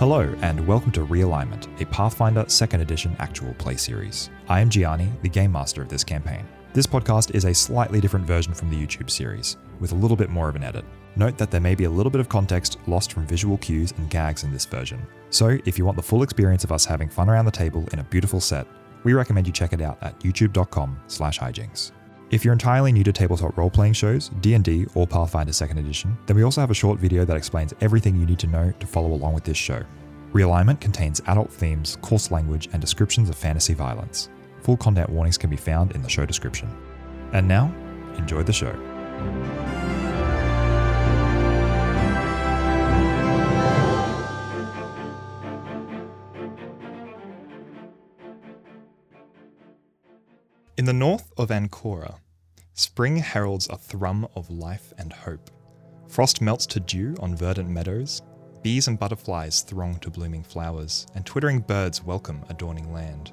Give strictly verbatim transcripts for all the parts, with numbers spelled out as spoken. Hello and welcome to Realignment, a Pathfinder second Edition actual play series. I am Gianni, the game master of this campaign. This podcast is a slightly different version from the YouTube series, with a little bit more of an edit. Note that there may be a little bit of context lost from visual cues and gags in this version. So if you want the full experience of us having fun around the table in a beautiful set, we recommend you check it out at youtube.com slash hijinks. If you're entirely new to tabletop role-playing shows, D and D, or Pathfinder second Edition, then we also have a short video that explains everything you need to know to follow along with this show. Realignment contains adult themes, coarse language, and descriptions of fantasy violence. Full content warnings can be found in the show description. And now, enjoy the show. In the north of Ancora, spring heralds a thrum of life and hope. Frost melts to dew on verdant meadows, bees and butterflies throng to blooming flowers, and twittering birds welcome adorning land.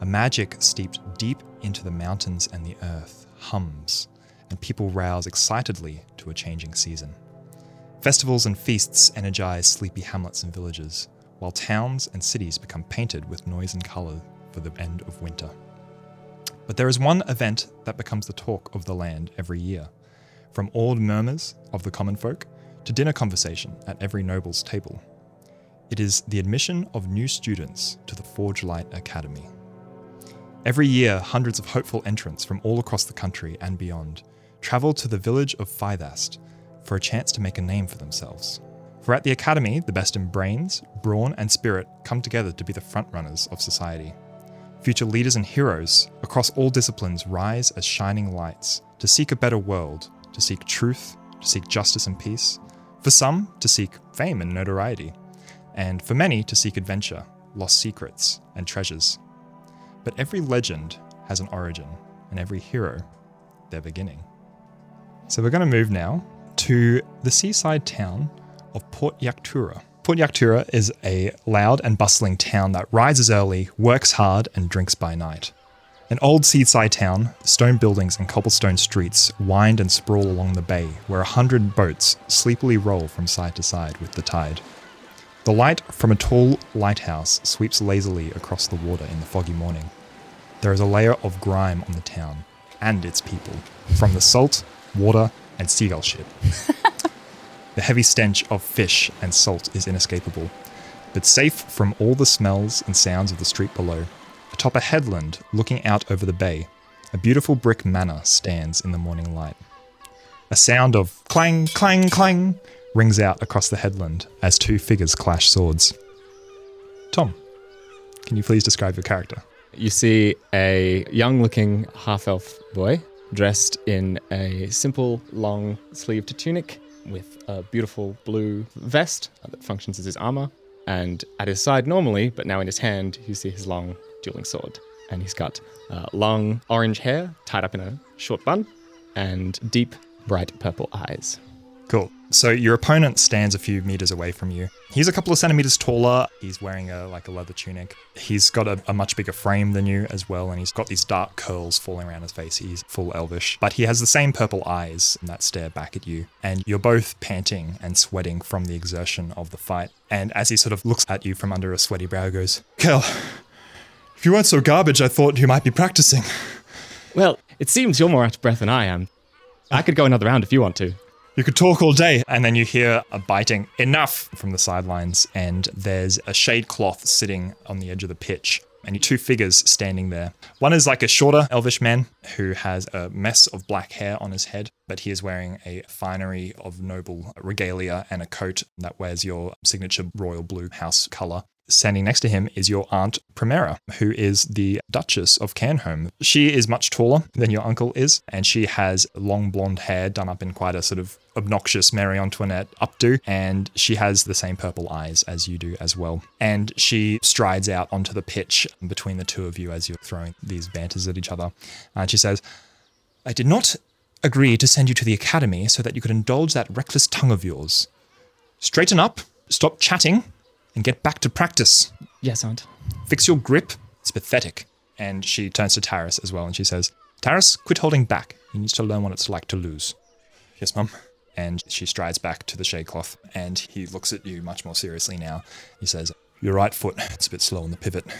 A magic steeped deep into the mountains and the earth hums, and people rouse excitedly to a changing season. Festivals and feasts energize sleepy hamlets and villages, while towns and cities become painted with noise and colour for the end of winter. But there is one event that becomes the talk of the land every year, from awed murmurs of the common folk to dinner conversation at every noble's table. It is the admission of new students to the Forgelight Academy. Every year, hundreds of hopeful entrants from all across the country and beyond travel to the village of Fyðast for a chance to make a name for themselves. For at the academy, the best in brains, brawn, and spirit come together to be the frontrunners of society. Future leaders and heroes across all disciplines rise as shining lights to seek a better world, to seek truth, to seek justice and peace, for some to seek fame and notoriety, and for many to seek adventure, lost secrets, and treasures. But every legend has an origin, and every hero their beginning. So we're going to move now to the seaside town of Port Yactura. Port Yactura is a loud and bustling town that rises early, works hard, and drinks by night. An old seaside town, stone buildings and cobblestone streets wind and sprawl along the bay, where a hundred boats sleepily roll from side to side with the tide. The light from a tall lighthouse sweeps lazily across the water in the foggy morning. There is a layer of grime on the town, and its people, from the salt, water, and seagull shit. The heavy stench of fish and salt is inescapable, but safe from all the smells and sounds of the street below, atop a headland looking out over the bay, a beautiful brick manor stands in the morning light. A sound of clang, clang, clang rings out across the headland as two figures clash swords. Tom, can you please describe your character? You see a young-looking half-elf boy dressed in a simple long-sleeved tunic with a beautiful blue vest that functions as his armor, and at his side normally, but now in his hand, you see his long dueling sword. And he's got uh, long orange hair tied up in a short bun and deep, bright purple eyes. Cool. So your opponent stands a few meters away from you. He's a couple of centimeters taller. He's wearing a like a leather tunic. He's got a, a much bigger frame than you as well, and he's got these dark curls falling around his face. He's full elvish, but he has the same purple eyes that stare back at you, and you're both panting and sweating from the exertion of the fight. And as he sort of looks at you from under a sweaty brow, he goes, "Kel, if you weren't so garbage, I thought you might be practicing." Well, it seems you're more out of breath than I am. I could go another round if you want to. You could talk all day. And then you hear a biting "enough" from the sidelines, and there's a shade cloth sitting on the edge of the pitch, and two figures standing there. One is like a shorter elvish man who has a mess of black hair on his head, but he is wearing a finery of noble regalia and a coat that wears your signature royal blue house colour. Standing next to him is your aunt Primera, who is the Duchess of Canholm. She is much taller than your uncle is, and she has long blonde hair done up in quite a sort of obnoxious Marie Antoinette updo, and she has the same purple eyes as you do as well. And she strides out onto the pitch between the two of you as you're throwing these banters at each other. And she says, "I did not agree to send you to the academy so that you could indulge that reckless tongue of yours. Straighten up, stop chatting, and get back to practice." "Yes, aunt." "Fix your grip. It's pathetic." And she turns to Taris as well, and she says, "Taris, quit holding back. You need to learn what it's like to lose." "Yes, mum." and she strides back to the shade cloth, and he looks at you much more seriously now. He says, your right foot, it's a bit slow on the pivot. You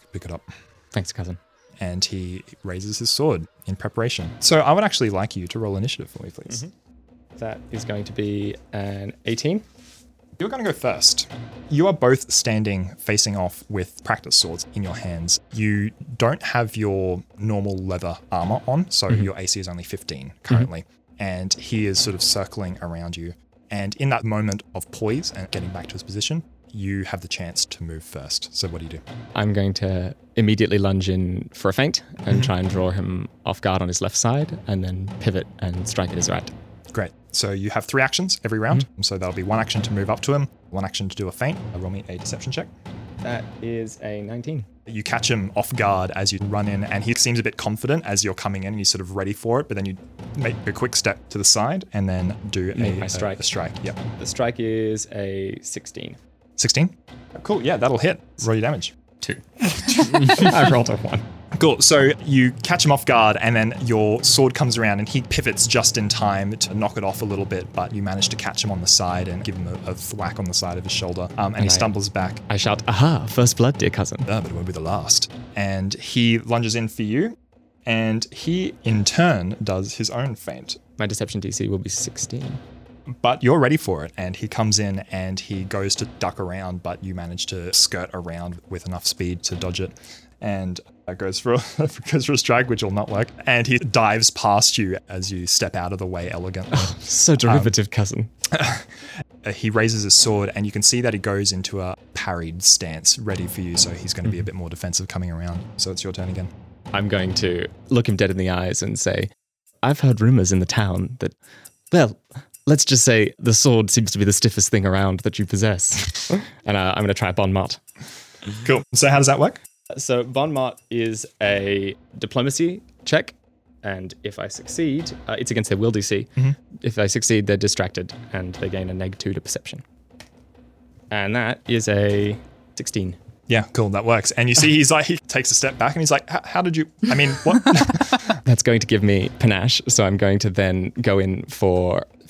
can pick it up. Thanks, cousin. And he raises his sword in preparation. So I would actually like you to roll initiative for me, please. Mm-hmm. That is going to be an eighteen. You're going to go first. You are both standing facing off with practice swords in your hands. You don't have your normal leather armor on, so mm-hmm. your A C is only fifteen currently. Mm-hmm. And he is sort of circling around you. And in that moment of poise and getting back to his position, you have the chance to move first. So what do you do? I'm going to immediately lunge in for a feint and mm-hmm. try and draw him off guard on his left side, and then pivot and strike at his right. Great. So you have three actions every round. Mm-hmm. So that'll be one action to move up to him, one action to do a feint. Roll me a deception check. That is a nineteen. You catch him off guard as you run in, and he seems a bit confident as you're coming in, and he's sort of ready for it, but then you make a quick step to the side and then do a, a strike. A, a strike. Yep. The strike is a sixteen. sixteen? Cool, yeah, that'll hit. Roll your damage. Two. I rolled a one. Cool, so you catch him off guard, and then your sword comes around and he pivots just in time to knock it off a little bit, but you manage to catch him on the side and give him a, a thwack on the side of his shoulder, um, and, and he I, stumbles back. I shout, aha, first blood, dear cousin. Uh, but it won't be the last. And he lunges in for you, and he, in turn, does his own feint. My deception D C will be sixteen. But you're ready for it, and he comes in and he goes to duck around, but you manage to skirt around with enough speed to dodge it, and that goes for a, goes for a strike, which will not work, and he dives past you as you step out of the way elegantly. Oh, so derivative, um, cousin. He raises his sword, and you can see that he goes into a parried stance, ready for you, so he's going to be a bit more defensive coming around. So it's your turn again. I'm going to look him dead in the eyes and say, I've heard rumours in the town that, well... let's just say the sword seems to be the stiffest thing around that you possess. and uh, I'm going to try Von Mot. Cool. So how does that work? So Von Mot is a diplomacy check. And if I succeed, uh, it's against their will D C. Mm-hmm. If I succeed, they're distracted and they gain a neg two to perception. And that is a sixteen. Yeah, cool. That works. And you see he's like, he takes a step back and he's like, how did you, I mean, what? That's going to give me panache. So I'm going to then go in for...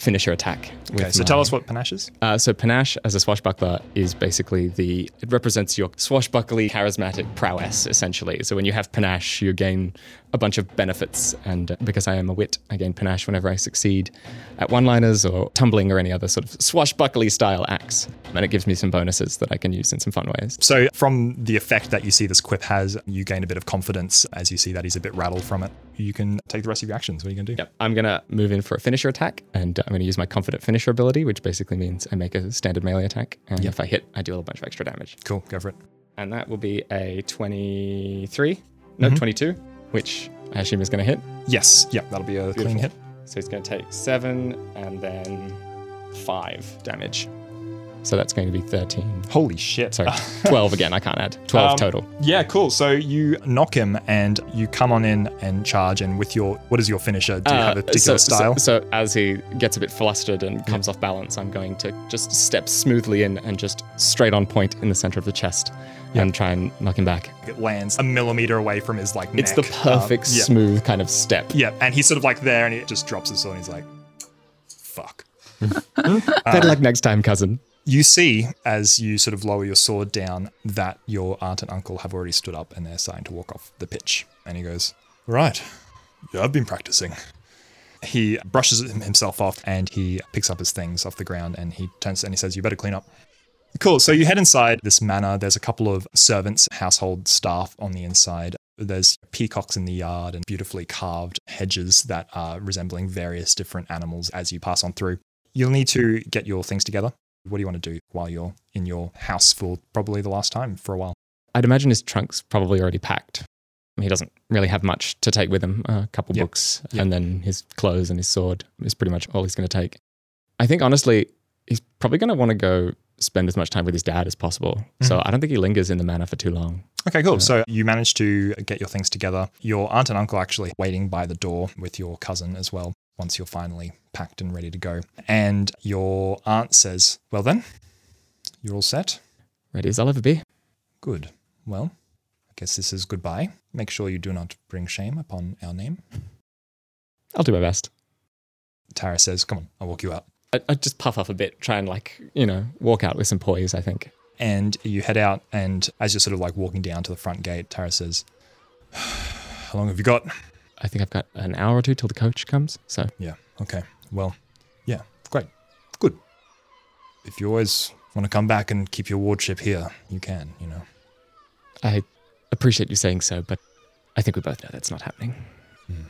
finisher attack. Okay, so my, tell us what panache is. Uh, so panache as a swashbuckler is basically the, it represents your swashbuckly charismatic prowess, essentially. So when you have panache, you gain a bunch of benefits. And uh, because I am a wit, I gain panache whenever I succeed at one-liners or tumbling or any other sort of swashbuckly style acts. And it gives me some bonuses that I can use in some fun ways. So from the effect that you see this quip has, you gain a bit of confidence as you see that he's a bit rattled from it. You can take the rest of your actions. What are you going to do? Yep. I'm going to move in for a finisher attack, and I'm going to use my confident finisher ability, which basically means I make a standard melee attack. And yep. if I hit, I deal a bunch of extra damage. Cool, go for it. And that will be a twenty-three, no, mm-hmm. twenty-two, which I assume is going to hit. Yes, yeah, that'll be a Beautiful. clean hit. So he's going to take seven and then five damage. So that's going to be thirteen. Holy shit. Sorry, twelve again, I can't add. twelve um, total. Yeah, cool. So you knock him and you come on in and charge, and with your, what is your finisher? Do you uh, have a particular so, style? So, so as he gets a bit flustered and comes yeah. off balance, I'm going to just step smoothly in and just straight on point in the center of the chest yeah. and try and knock him back. It lands a millimeter away from his like neck. It's the perfect um, yeah. smooth kind of step. Yeah, and he's sort of like there and he just drops his sword and he's like, fuck. Better luck next time, cousin. You see, as you sort of lower your sword down, that your aunt and uncle have already stood up and they're starting to walk off the pitch. And he goes, right, yeah, I've been practicing. He brushes himself off and he picks up his things off the ground and he turns and he says, you better clean up. Cool. So you head inside this manor. There's a couple of servants, household staff on the inside. There's peacocks in the yard and beautifully carved hedges that are resembling various different animals as you pass on through. You'll need to get your things together. What do you want to do while you're in your house for probably the last time for a while? I'd imagine his trunk's probably already packed. He doesn't really have much to take with him, a couple yep. books, yep. and then his clothes and his sword is pretty much all he's going to take. I think, honestly, he's probably going to want to go spend as much time with his dad as possible. Mm-hmm. So I don't think he lingers in the manor for too long. Okay, cool. Uh, so you managed to get your things together. Your aunt and uncle actually waiting by the door with your cousin as well. Once you're finally packed and ready to go. And your aunt says, well then, you're all set? Ready as I'll ever be. Good. Well, I guess this is goodbye. Make sure you do not bring shame upon our name. I'll do my best. Taris says, come on, I'll walk you out. I, I just puff up a bit, try and like, you know, walk out with some poise, I think. And you head out, and as you're sort of like walking down to the front gate, Taris says, how long have you got? I think I've got an hour or two till the coach comes, so. Yeah, okay. Well, yeah, great. Good. If you always want to come back and keep your wardship here, you can, you know. I appreciate you saying so, but I think we both know that's not happening. Mm.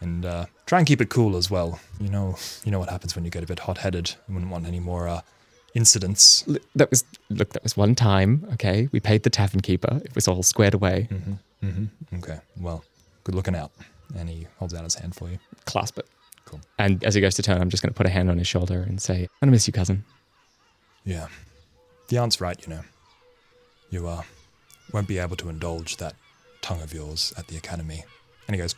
And uh, try and keep it cool as well. You know you know what happens when you get a bit hot-headed. You wouldn't want any more uh, incidents. L- that was, look, that was one time, okay? We paid the tavern keeper. It was all squared away. Mm-hmm, mm-hmm. Okay, well, good looking out. And he holds out his hand for you. Clasp it. Cool. And as he goes to turn, I'm just going to put a hand on his shoulder and say, I'm going to miss you, cousin. Yeah. The aunt's right, you know. You uh, won't be able to indulge that tongue of yours at the academy. And he goes...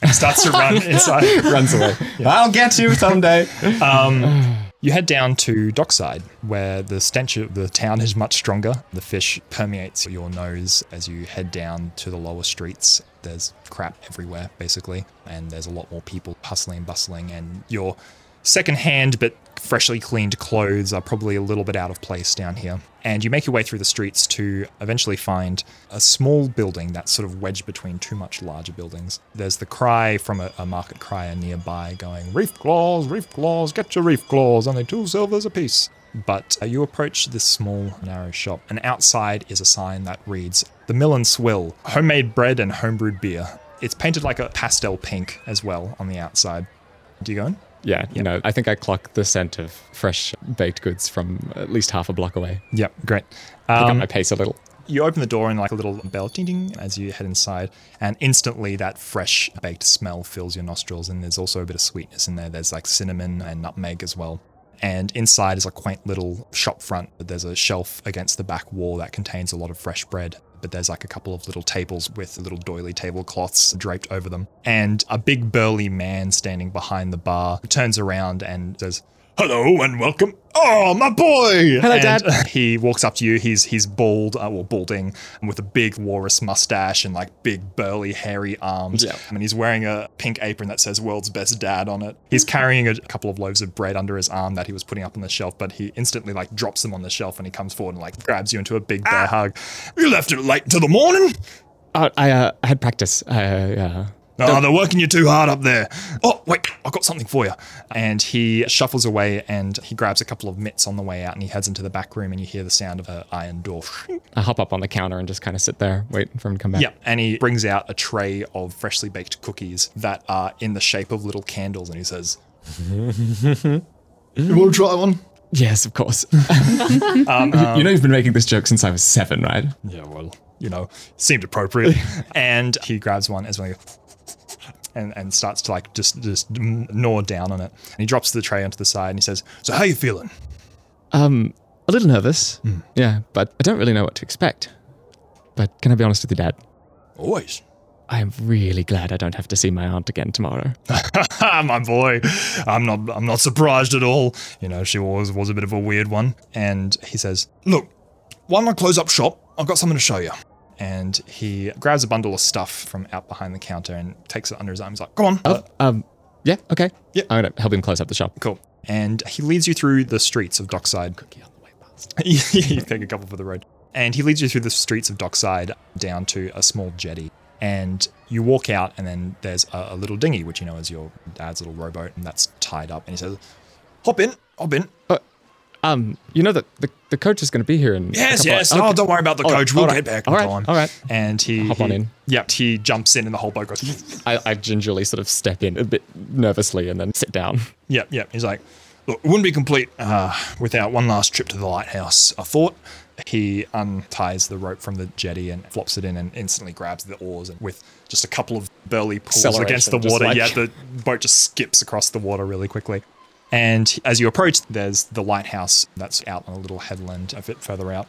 and starts to run inside. Runs away. Yeah. I'll get you someday. Um, you head down to Dockside, where the stench of the town is much stronger. The fish permeates your nose as you head down to the lower streets. There's crap everywhere, basically. And there's a lot more people hustling and bustling. And your second-hand but freshly cleaned clothes are probably a little bit out of place down here. And you make your way through the streets to eventually find a small building that's sort of wedged between two much larger buildings. There's the cry from a, a market crier nearby going, reef claws, reef claws, get your reef claws, only two silvers apiece. But uh, you approach this small, narrow shop, and outside is a sign that reads, The Mill and Swill, homemade bread and homebrewed beer. It's painted like a pastel pink as well on the outside. Do you go in? Yeah, you yep. know, I think I clock the scent of fresh baked goods from at least half a block away. Yep, great. Um, Pick up my pace a little. You open the door and like a little bell ding ding as you head inside, and instantly that fresh baked smell fills your nostrils, and there's also a bit of sweetness in there. There's like cinnamon and nutmeg as well. And inside is a quaint little shop front. There's a shelf against the back wall that contains a lot of fresh bread. But there's like a couple of little tables with little doily tablecloths draped over them. And a big burly man standing behind the bar turns around and says, hello and welcome. Oh, my boy. Hello, and Dad. He walks up to you. He's he's bald, uh, well, balding, with a big walrus mustache and like big burly hairy arms. Yeah. And he's wearing a pink apron that says World's Best Dad on it. He's carrying a couple of loaves of bread under his arm that he was putting up on the shelf, but he instantly like drops them on the shelf and he comes forward and like grabs you into a big bear ah, hug. You left it late till the morning? Uh, I uh, had practice. I, uh, No, oh, they're working you too hard up there. Oh, wait, I've got something for you. And he shuffles away and he grabs a couple of mitts on the way out and he heads into the back room and you hear the sound of an iron door. I hop up on the counter and just kind of sit there waiting for him to come back. Yeah, and he brings out a tray of freshly baked cookies that are in the shape of little candles and he says, you want to try one? Yes, of course. um, um, you know you've been making this joke since I was seven, right? Yeah, well, you know, seemed appropriate. And he grabs one as well. And, and starts to like just just gnaw down on it. And he drops the tray onto the side and he says, so how are you feeling? Um, a little nervous. Mm. Yeah, but I don't really know what to expect. But can I be honest with you, Dad? Always. I am really glad I don't have to see my aunt again tomorrow. My boy. I'm not I'm not surprised at all. You know, she always was a bit of a weird one. And he says, look, why don't I close up shop? I've got something to show you. And he grabs a bundle of stuff from out behind the counter and takes it under his arm. He's like, come on. Oh, um, yeah, okay. Yeah. I'm going to help him close up the shop. Cool. And he leads you through the streets of Dockside. Cookie on the way past. You take a couple for the road. And he leads you through the streets of Dockside down to a small jetty. And you walk out and then there's a, a little dinghy, which you know is your dad's little rowboat, and that's tied up. And he says, hop in, hop in. Uh, Um, you know that the, the coach is going to be here in Yes, yes. Of, oh, okay. Don't worry about the coach. We'll get back in time. All right. And he... I'll hop he, on in. Yep, he jumps in and the whole boat goes... I, I gingerly sort of step in a bit nervously and then sit down. Yep, yep. He's like, look, it wouldn't be complete uh, without one last trip to the lighthouse, I thought. He unties the rope from the jetty and flops it in and instantly grabs the oars. And with just a couple of burly pulls against the water, like... yeah, the boat just skips across the water really quickly. And as you approach, there's the lighthouse that's out on a little headland a bit further out.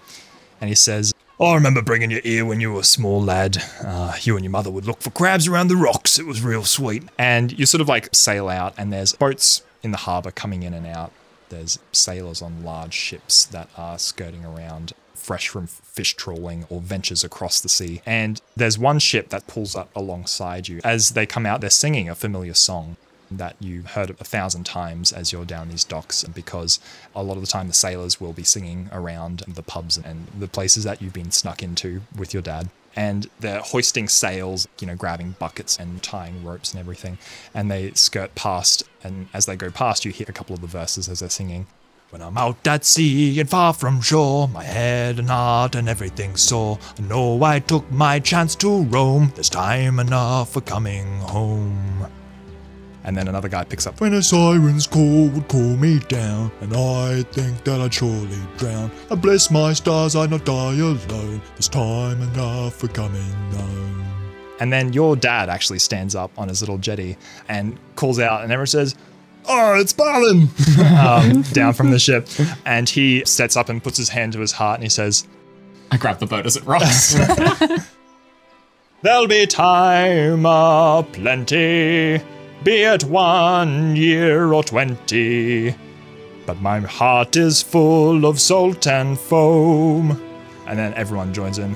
And he says, oh, I remember bringing you here when you were a small lad. Uh, you and your mother would look for crabs around the rocks. It was real sweet. And you sort of like sail out and there's boats in the harbour coming in and out. There's sailors on large ships that are skirting around, fresh from fish trawling or ventures across the sea. And there's one ship that pulls up alongside you. As they come out, they're singing a familiar song. that you heard a thousand times as you're down these docks, because a lot of the time the sailors will be singing around the pubs and the places that you've been snuck into with your dad. And they're hoisting sails, you know, grabbing buckets and tying ropes and everything. And they skirt past, and as they go past, you hear a couple of the verses as they're singing. When I'm out at sea and far from shore, my head and heart and everything sore. I know I took my chance to roam, there's time enough for coming home. And then another guy picks up, when a siren's call would call me down, and I think that I'd surely drown. I bless my stars, I'd not die alone, there's time enough for coming home. And then your dad actually stands up on his little jetty and calls out, and everyone says, oh, it's Balan! um, down from the ship. And he sets up and puts his hand to his heart and he says, I grab the boat as it rocks. There'll be time a-plenty, be it one year or twenty, but my heart is full of salt and foam. And then everyone joins in.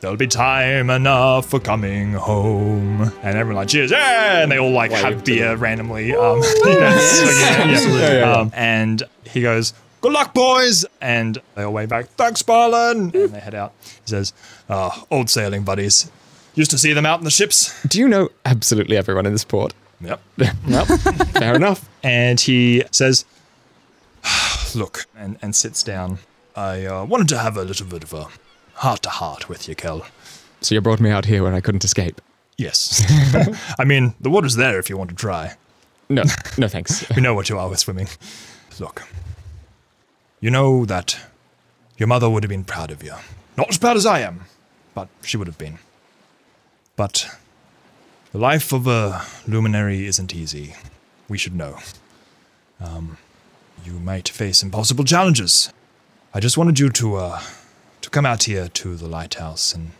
There'll be time enough for coming home. And everyone like, cheers, yeah! And they all like Wait, have beer didn't... randomly. Um, yes. so, yeah, yeah, yeah, yeah. Um, and he goes, good luck, boys. And they all wave back, thanks, Balan. And they head out. He says, oh, old sailing buddies. Used to see them out in the ships. Do you know absolutely everyone in this port? Yep. Yep. Fair enough. And he says, look, and, and sits down. I uh, wanted to have a little bit of a heart to heart with you, Kel. So you brought me out here when I couldn't escape? Yes. I mean, the water's there if you want to try. No, no thanks. We know what you are with swimming. Look, you know that your mother would have been proud of you. Not as proud as I am, but she would have been. But the life of a luminary isn't easy. We should know. Um, you might face impossible challenges. I just wanted you to... Uh, to come out here to the lighthouse and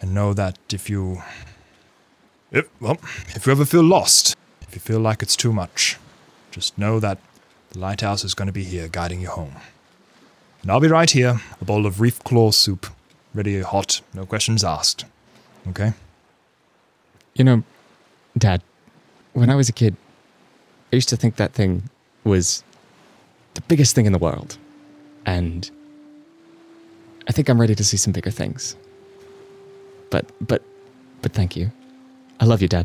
and know that if you if well if you ever feel lost, if you feel like it's too much, just know that the lighthouse is going to be here guiding you home. And I'll be right here, a bowl of reef claw soup, ready hot, no questions asked. Okay? You know, Dad, when I was a kid, I used to think that thing was the biggest thing in the world. And I think I'm ready to see some bigger things. But, but, but thank you. I love you, Dad.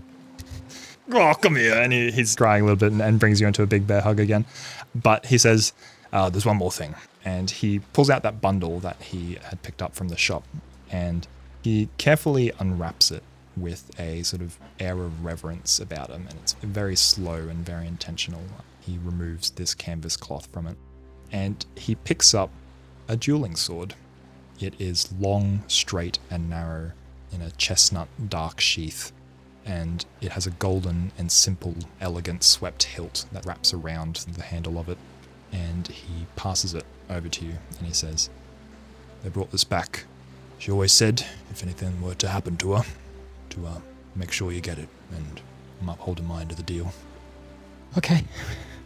Oh, come here. And he, he's crying a little bit and, and brings you into a big bear hug again. But he says, uh, there's one more thing. And he pulls out that bundle that he had picked up from the shop. And he carefully unwraps it with a sort of air of reverence about him. And it's very slow and very intentional. He removes this canvas cloth from it. And he picks up a dueling sword. It is long, straight, and narrow, in a chestnut dark sheath, and it has a golden and simple, elegant swept hilt that wraps around the handle of it, and he passes it over to you, and he says, they brought this back. She always said, if anything were to happen to her, to uh, make sure you get it, and I'm upholding mine to the deal. Okay.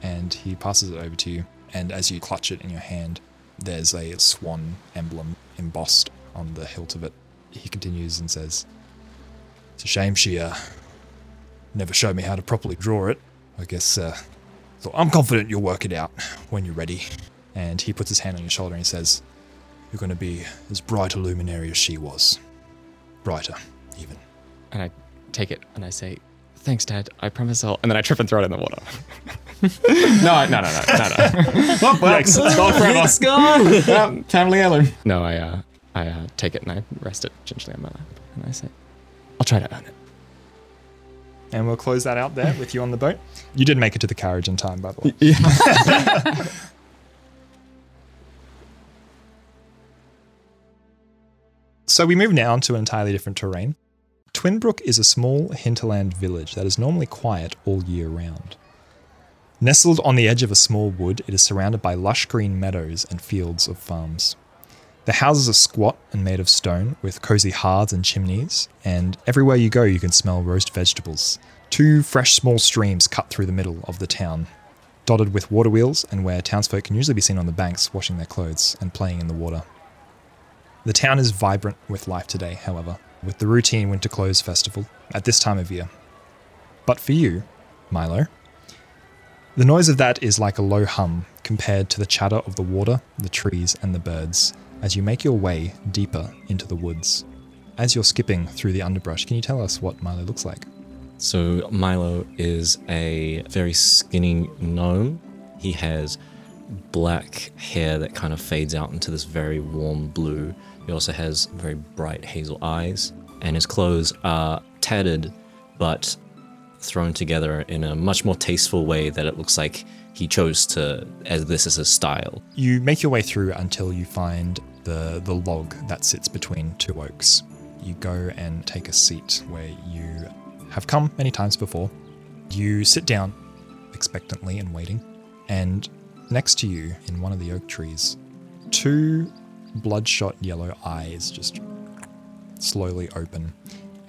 And he passes it over to you, and as you clutch it in your hand, there's a swan emblem embossed on the hilt of it. He continues and says, it's a shame she uh, never showed me how to properly draw it. I guess, uh, so I'm confident you'll work it out when you're ready. And he puts his hand on your shoulder and he says, you're going to be as bright a luminary as she was. Brighter, even. And I take it and I say, thanks, Dad. I promise I'll... And then I trip and throw it in the water. no, no, no, no, no, no. well, well, it's gone forever. It's gone. um, family heirloom. No, I uh, I uh, take it and I rest it gently on my lap. And I say, I'll try to earn it. And we'll close that out there with you on the boat. You did make it to the carriage in time, by the way. Yeah. So we move now to an entirely different terrain. Twinbrook is a small hinterland village that is normally quiet all year round. Nestled on the edge of a small wood, it is surrounded by lush green meadows and fields of farms. The houses are squat and made of stone, with cosy hearths and chimneys, and everywhere you go you can smell roast vegetables. Two fresh small streams cut through the middle of the town, dotted with water wheels and where townsfolk can usually be seen on the banks washing their clothes and playing in the water. The town is vibrant with life today, however, with the routine winter clothes festival at this time of year. But for you, Milo. The noise of that is like a low hum compared to the chatter of the water, the trees, and the birds as you make your way deeper into the woods. As you're skipping through the underbrush, can you tell us what Milo looks like? So Milo is a very skinny gnome. He has black hair that kind of fades out into this very warm blue. He also has very bright hazel eyes, and his clothes are tattered but thrown together in a much more tasteful way that it looks like he chose to, as this is his style. You make your way through until you find the, the log that sits between two oaks. You go and take a seat where you have come many times before. You sit down expectantly and waiting, and next to you in one of the oak trees, two bloodshot yellow eyes just slowly open,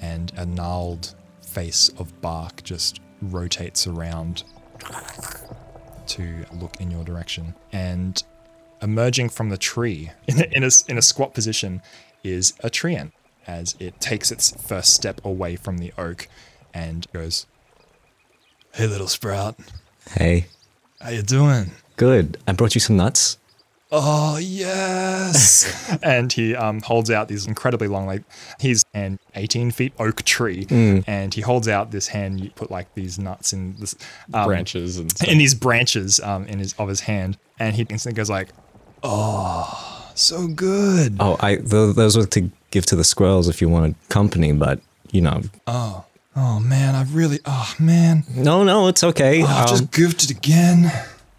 and a gnarled face of bark just rotates around to look in your direction. And emerging from the tree in a, in a, in a squat position is a tree ant as it takes its first step away from the oak and goes, "Hey, little sprout." "Hey. How you doing?" "Good. I brought you some nuts." "Oh, yes." And he um, holds out these incredibly long, like, he's an eighteen feet oak tree. Mm. And he holds out this hand. You put like these nuts in this um, branches and stuff. in these branches um, in his of his hand, and he instantly goes like, "Oh, so good." "Oh, I th- those were to give to the squirrels if you wanted company, but you know." "Oh, oh man, I really, oh man." "No, no, it's okay. Oh, I'll um, just gift it again."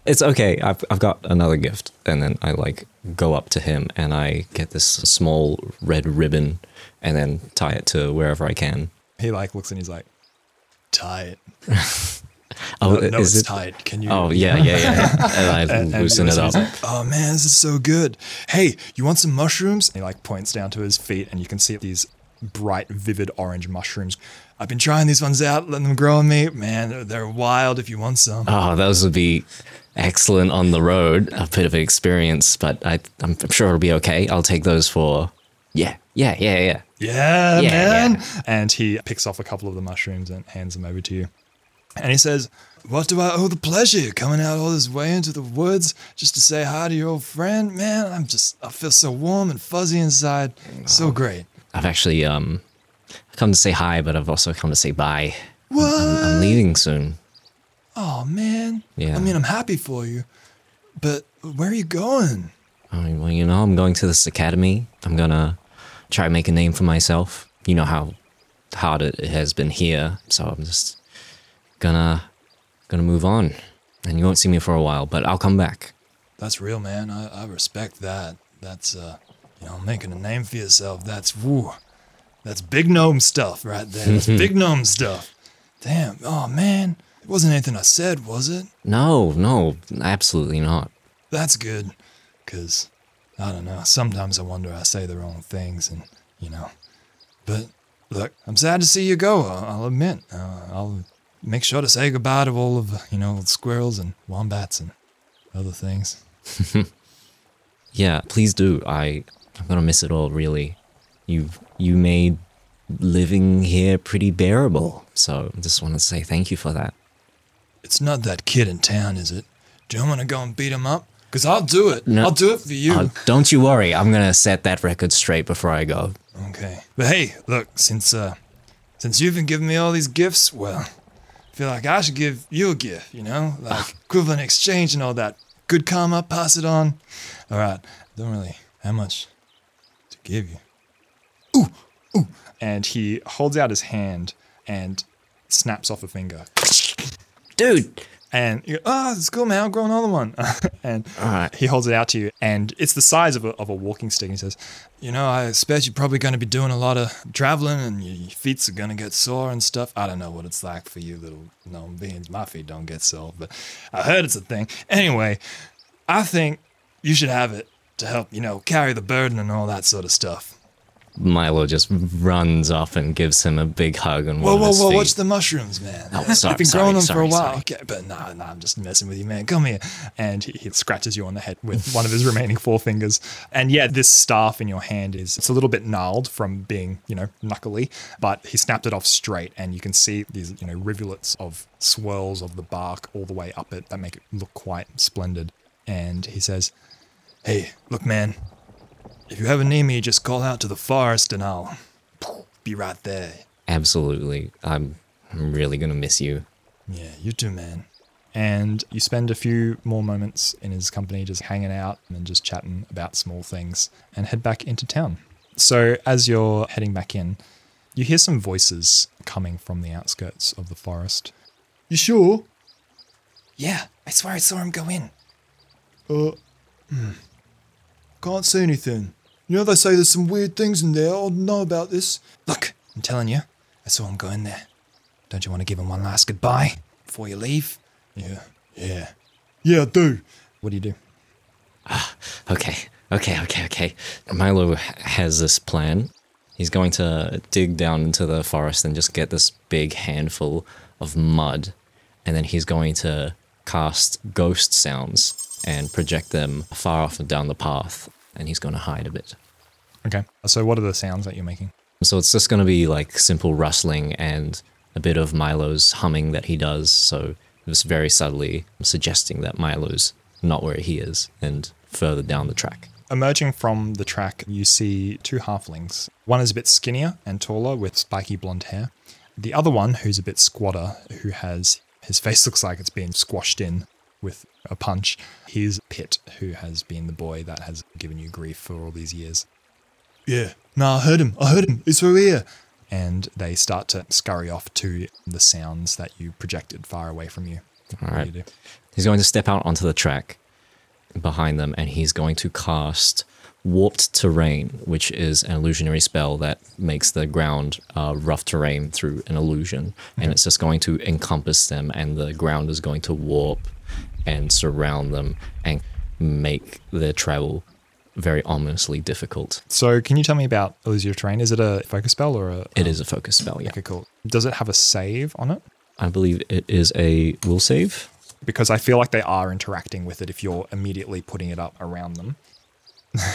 "It's okay. I've I've got another gift." And then I like go up to him and I get this small red ribbon and then tie it to wherever I can. He like looks and he's like, "Tie it." "Oh, no, no is it's it... tied. Can you?" "Oh yeah, yeah, yeah." And I and, loosen and it up. Like, "Oh man, this is so good. Hey, you want some mushrooms?" And he like points down to his feet and you can see these bright, vivid orange mushrooms. "I've been trying these ones out, letting them grow on me. Man, they're, they're wild if you want some." "Oh, those would be excellent on the road. A bit of an experience, but I, I'm sure it'll be okay. I'll take those for, yeah, yeah, yeah, yeah. Yeah, yeah man. Yeah." And he picks off a couple of the mushrooms and hands them over to you. And he says, "What do I owe the pleasure? Coming out all this way into the woods just to say hi to your old friend? Man, I'm just, I feel so warm and fuzzy inside. So great." I've actually um, come to say hi, but I've also come to say bye. "What?" I'm, I'm leaving soon." "Oh, man." "Yeah. I mean, I'm happy for you, but where are you going?" I mean, well, you know, I'm going to this academy. I'm going to try to make a name for myself. You know how hard it has been here, so I'm just gonna gonna move on. And you won't see me for a while, but I'll come back." "That's real, man. I, I respect that. That's... uh. You know, making a name for yourself, that's, woo, that's big gnome stuff right there. That's big gnome stuff. Damn, oh man, it wasn't anything I said, was it?" "No, no, absolutely not." "That's good, because, I don't know, sometimes I wonder I say the wrong things and, you know, but look, I'm sad to see you go, I'll admit. Uh, I'll make sure to say goodbye to all of, you know, squirrels and wombats and other things." "Yeah, please do, I... I'm gonna miss it all, really. You've you made living here pretty bearable, so I just want to say thank you for that." "It's not that kid in town, is it? Do you want to go and beat him up? Because I'll do it. No, I'll do it for you." Uh, don't you worry. I'm gonna set that record straight before I go." "Okay, but hey, look, since uh, since you've been giving me all these gifts, well, I feel like I should give you a gift. You know, like equivalent exchange and all that. Good karma, pass it on. All right. Don't really. How much?" "Give you." "Ooh, ooh." And he holds out his hand and snaps off a finger. "Dude." And you go, "Oh, it's cool, man. I'll grow another one." And all right. He holds it out to you. And it's the size of a, of a walking stick. And he says, "You know, I expect you're probably going to be doing a lot of traveling and your feet are going to get sore and stuff. I don't know what it's like for you little gnome beings. My feet don't get sore, but I heard it's a thing. Anyway, I think you should have it to help, you know, carry the burden and all that sort of stuff." Milo just runs off and gives him a big hug and whoa, whoa, whoa! Feet. Watch the mushrooms, man. Oh, sorry, I've been sorry, growing them sorry, for a while. Sorry. Okay, but no, nah, no, nah, I'm just messing with you, man. Come here, and he, he scratches you on the head with one of his remaining forefingers. And yeah, this staff in your hand is it's a little bit gnarled from being, you know, knuckly, but he snapped it off straight, and you can see these, you know, rivulets of swirls of the bark all the way up it that make it look quite splendid. And he says, "Hey, look, man. If you ever need me, just call out to the forest and I'll be right there." Absolutely. I'm I'm really going to miss you. Yeah, you too, man. And you spend a few more moments in his company just hanging out and just chatting about small things and head back into town. So as you're heading back in, you hear some voices coming from the outskirts of the forest. "You sure?" "Yeah, I swear I saw him go in." Uh, hmm. "Can't see anything. You know, they say there's some weird things in there. I'll know about this." "Look, I'm telling you, I saw him go in there. Don't you want to give him one last goodbye before you leave?" Yeah, yeah. Yeah, I do. What do you do? Ah, okay, okay, okay, okay. Milo has this plan. He's going to dig down into the forest and just get this big handful of mud. And then he's going to cast ghost sounds and project them far off and down the path. And he's going to hide a bit. Okay. So what are the sounds that you're making? So it's just going to be like simple rustling and a bit of Milo's humming that he does. So just very subtly suggesting that Milo's not where he is and further down the track. Emerging from the track, you see two halflings. One is a bit skinnier and taller with spiky blonde hair. The other one, who's a bit squatter, who has his face looks like it's been squashed in with a punch. Here's Pit, who has been the boy that has given you grief for all these years. "Yeah, no, I heard him, I heard him, it's over here." And they start to scurry off to the sounds that you projected far away from you. All right. You do? He's going to step out onto the track behind them, and he's going to cast Warped Terrain, which is an illusionary spell that makes the ground uh, rough terrain through an illusion. Okay. And it's just going to encompass them, and the ground is going to warp and surround them and make their travel very ominously difficult. So can you tell me about Illusory Terrain? Is it a focus spell or a... Um, it is a focus spell, yeah. Okay, cool. Does it have a save on it? I believe it is a will save. Because I feel like they are interacting with it if you're immediately putting it up around them.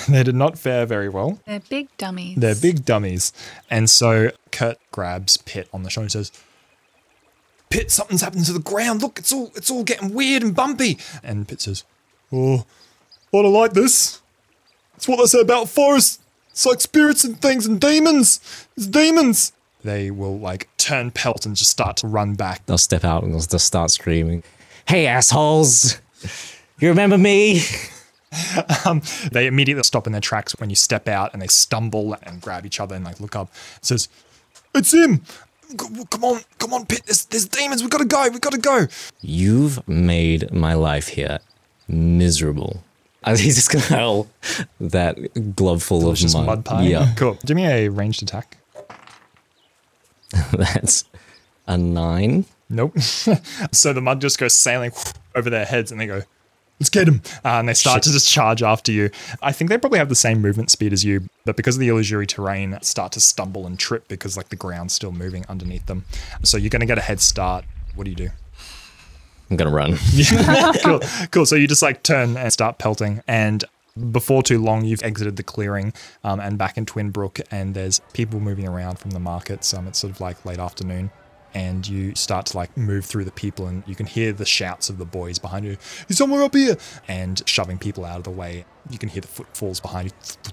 They did not fare very well. They're big dummies. They're big dummies. And so Kurt grabs Pit on the shoulder and says, "Pit, something's happened to the ground. Look, it's all it's all getting weird and bumpy." And Pit says, "Oh, I don't like this. It's what they say about forests. It's like spirits and things and demons. It's demons." They will like turn pelt and just start to run back. They'll step out and they'll just start screaming, "Hey, assholes, you remember me?" Um, they immediately stop in their tracks when you step out, and they stumble and grab each other and like look up. It says, "It's him. Come on, come on, Pit, there's, there's demons, we've got to go, we've got to go. You've made my life here miserable." He's just going to hurl that glove full Delicious of mud. mud pie. Yeah. Cool. Do me a ranged attack. That's a nine. Nope. So the mud just goes sailing over their heads and they go, "Let's get him." Uh, and they start Shit. to just charge after you. I think they probably have the same movement speed as you, but because of the illusory terrain, start to stumble and trip because like the ground's still moving underneath them. So you're going to get a head start. What do you do? I'm going to run. cool. cool. So you just like turn and start pelting. And before too long, you've exited the clearing um, and back in Twinbrook, and there's people moving around from the markets. Um, it's sort of like late afternoon. And you start to like move through the people, and you can hear the shouts of the boys behind you. "He's somewhere up here," and shoving people out of the way. You can hear the footfalls behind you.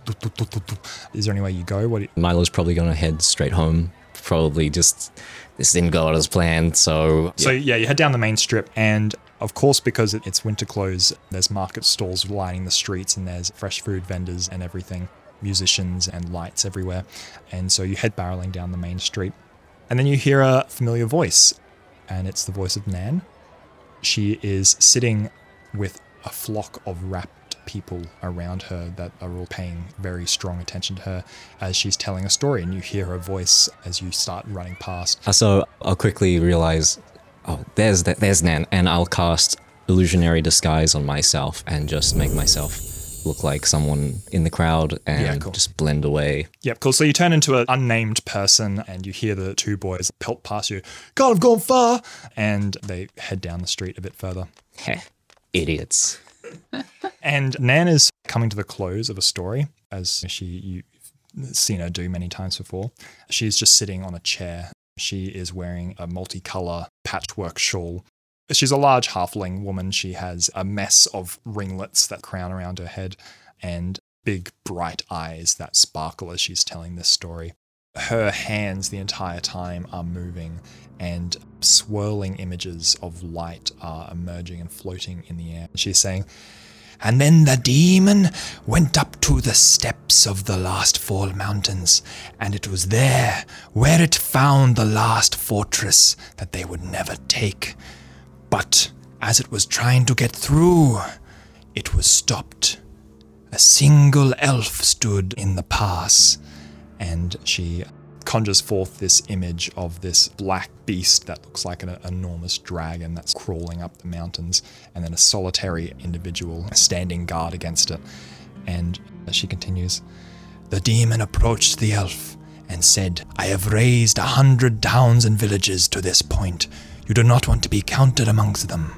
Is there any way you go? What you- Milo's probably going to head straight home. Probably just, this didn't go as planned, so... Yeah. So yeah, you head down the main strip, and of course, because it's winter clothes, there's market stalls lining the streets, and there's fresh food vendors and everything, musicians and lights everywhere. And so you head barreling down the main street. And then you hear a familiar voice, and it's the voice of Nan. She is sitting with a flock of rapt people around her that are all paying very strong attention to her as she's telling a story, and you hear her voice as you start running past. So I'll quickly realize, oh, there's that, there's Nan, and I'll cast Illusionary Disguise on myself and just make myself look like someone in the crowd and yeah, cool. just blend away. Yep, cool. So you turn into an unnamed person and you hear the two boys pelt past you. God, I've gone far. And they head down the street a bit further. Heh, idiots. And Nan is coming to the close of a story, as she you, you've seen her do many times before. She's just sitting on a chair. She is wearing a multicolour patchwork shawl. She's a large halfling woman. She has a mess of ringlets that crown around her head and big bright eyes that sparkle as she's telling this story. Her hands the entire time are moving and swirling images of light are emerging and floating in the air. She's saying, "And then the demon went up to the steps of the Last Fall Mountains, and it was there where it found the last fortress that they would never take. But as it was trying to get through, it was stopped. A single elf stood in the pass," and she conjures forth this image of this black beast that looks like an enormous dragon that's crawling up the mountains, and then a solitary individual standing guard against it. And she continues, "The demon approached the elf and said, 'I have raised a hundred towns and villages to this point. You do not want to be counted amongst them.'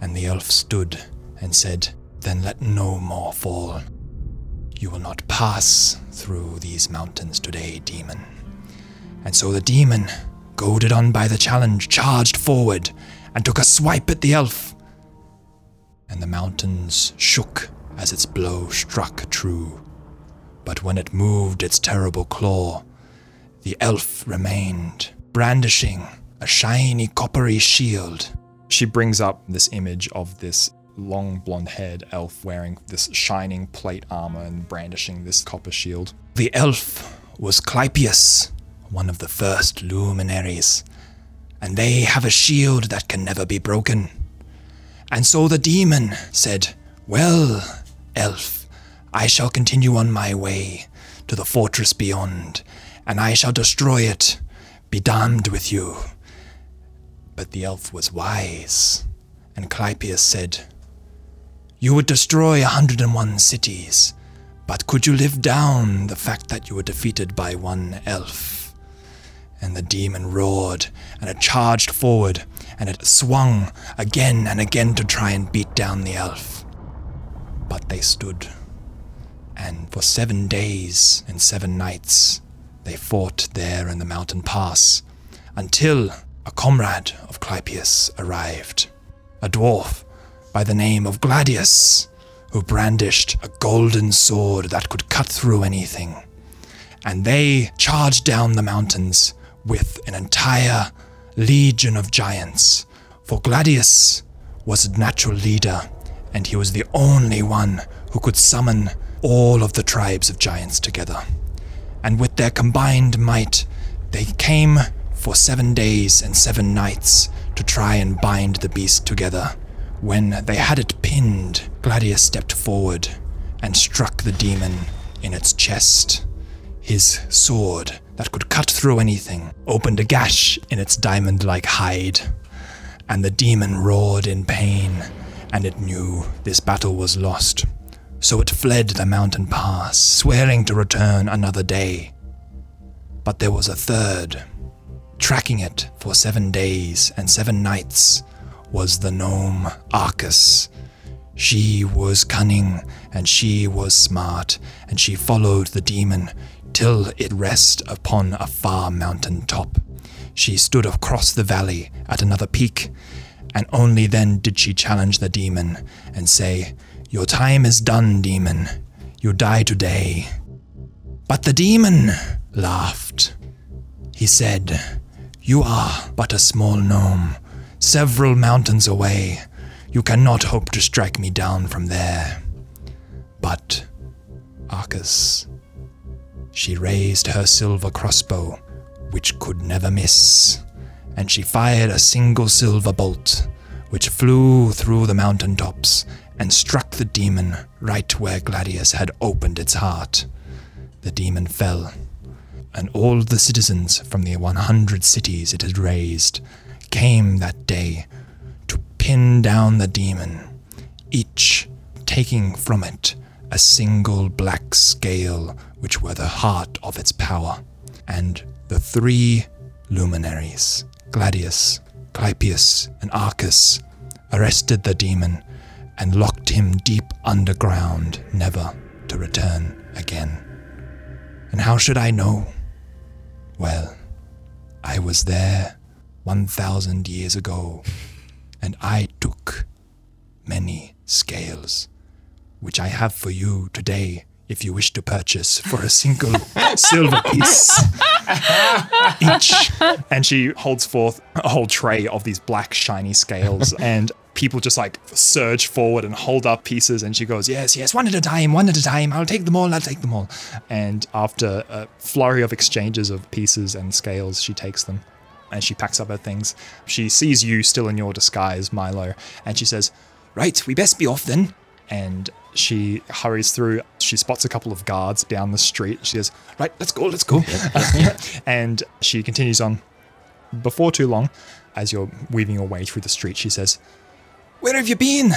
And the elf stood and said, 'Then let no more fall. You will not pass through these mountains today, demon.' And so the demon, goaded on by the challenge, charged forward and took a swipe at the elf. And the mountains shook as its blow struck true. But when it moved its terrible claw, the elf remained, brandishing a shiny coppery shield." She brings up this image of this long blonde-haired elf wearing this shining plate armor and brandishing this copper shield. "The elf was Clypeus, one of the first luminaries, and they have a shield that can never be broken. And so the demon said, 'Well, elf, I shall continue on my way to the fortress beyond, and I shall destroy it. Be damned with you.' But the elf was wise, and Clypeus said, 'You would destroy one hundred and one cities, but could you live down the fact that you were defeated by one elf?' And the demon roared, and it charged forward, and it swung again and again to try and beat down the elf. But they stood, and for seven days and seven nights they fought there in the mountain pass, until a comrade of Clypeus arrived, a dwarf by the name of Gladius, who brandished a golden sword that could cut through anything. And they charged down the mountains with an entire legion of giants, for Gladius was a natural leader, and he was the only one who could summon all of the tribes of giants together. And with their combined might, they came for seven days and seven nights to try and bind the beast together. When they had it pinned, Gladius stepped forward and struck the demon in its chest. His sword, that could cut through anything, opened a gash in its diamond-like hide, and the demon roared in pain, and it knew this battle was lost. So it fled the mountain pass, swearing to return another day. But there was a third. Tracking it for seven days and seven nights was the gnome Arcus. She was cunning and she was smart, and she followed the demon till it rest upon a far mountain top. She stood across the valley at another peak, and only then did she challenge the demon and say, 'Your time is done, demon. You die today.' But the demon laughed. He said, 'You are but a small gnome, several mountains away. You cannot hope to strike me down from there.' But Arcus, she raised her silver crossbow, which could never miss, and she fired a single silver bolt, which flew through the mountain tops and struck the demon right where Gladius had opened its heart. The demon fell, and all the citizens from the one hundred cities it had raised came that day to pin down the demon, each taking from it a single black scale which were the heart of its power, and the three luminaries, Gladius, Clypeus, and Arcus, arrested the demon and locked him deep underground, never to return again. And how should I know? Well, I was there one thousand years ago, and I took many scales, which I have for you today if you wish to purchase for a single silver piece each. And she holds forth a whole tray of these black shiny scales, and people just like surge forward and hold up pieces, and she goes, yes, yes, one at a time, one at a time, I'll take them all, I'll take them all. And after a flurry of exchanges of pieces and scales, she takes them, and she packs up her things. She sees you still in your disguise, Milo, and she says, right, we best be off then. And she hurries through. She spots a couple of guards down the street. She says, right, let's go, let's go. And she continues on. Before too long, as you're weaving your way through the street, she says, where have you been?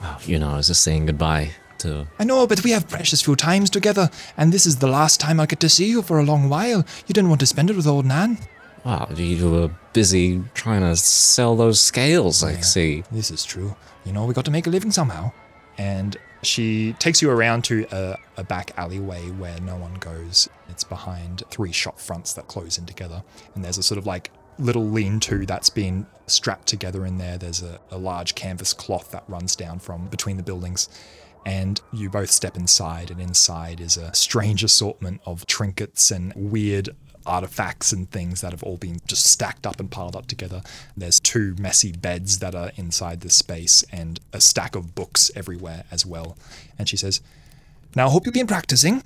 Well, you know, I was just saying goodbye to... I know, but we have precious few times together, and this is the last time I get to see you for a long while. You didn't want to spend it with old Nan. Well, you were busy trying to sell those scales, I yeah, see. This is true. You know, we got to make a living somehow. And she takes you around to a, a back alleyway where no one goes. It's behind three shop fronts that close in together. And there's a sort of like little lean-to that's been strapped together in there. There's a, a large canvas cloth that runs down from between the buildings. And you both step inside, and inside is a strange assortment of trinkets and weird artifacts and things that have all been just stacked up and piled up together. There's two messy beds that are inside this space, and a stack of books everywhere as well. And she says, now I hope you've been practicing.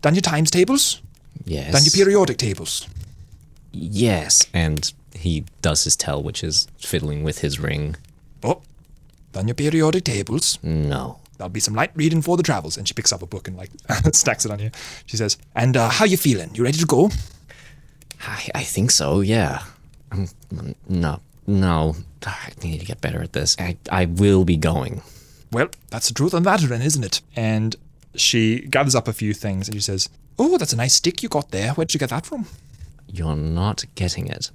Done your times tables? Yes. Done your periodic tables? Yes. And he does his tell, which is fiddling with his ring. Oh, done your periodic tables? No. That'll be some light reading for the travels. And she picks up a book and like stacks it on you. She says, and uh, how you feeling? You ready to go? I, I think so, yeah. I'm, I'm, no, no. I need to get better at this. I, I will be going. Well, that's the truth on that then, isn't it? And she gathers up a few things and she says, oh, that's a nice stick you got there. Where'd you get that from? You're not getting it.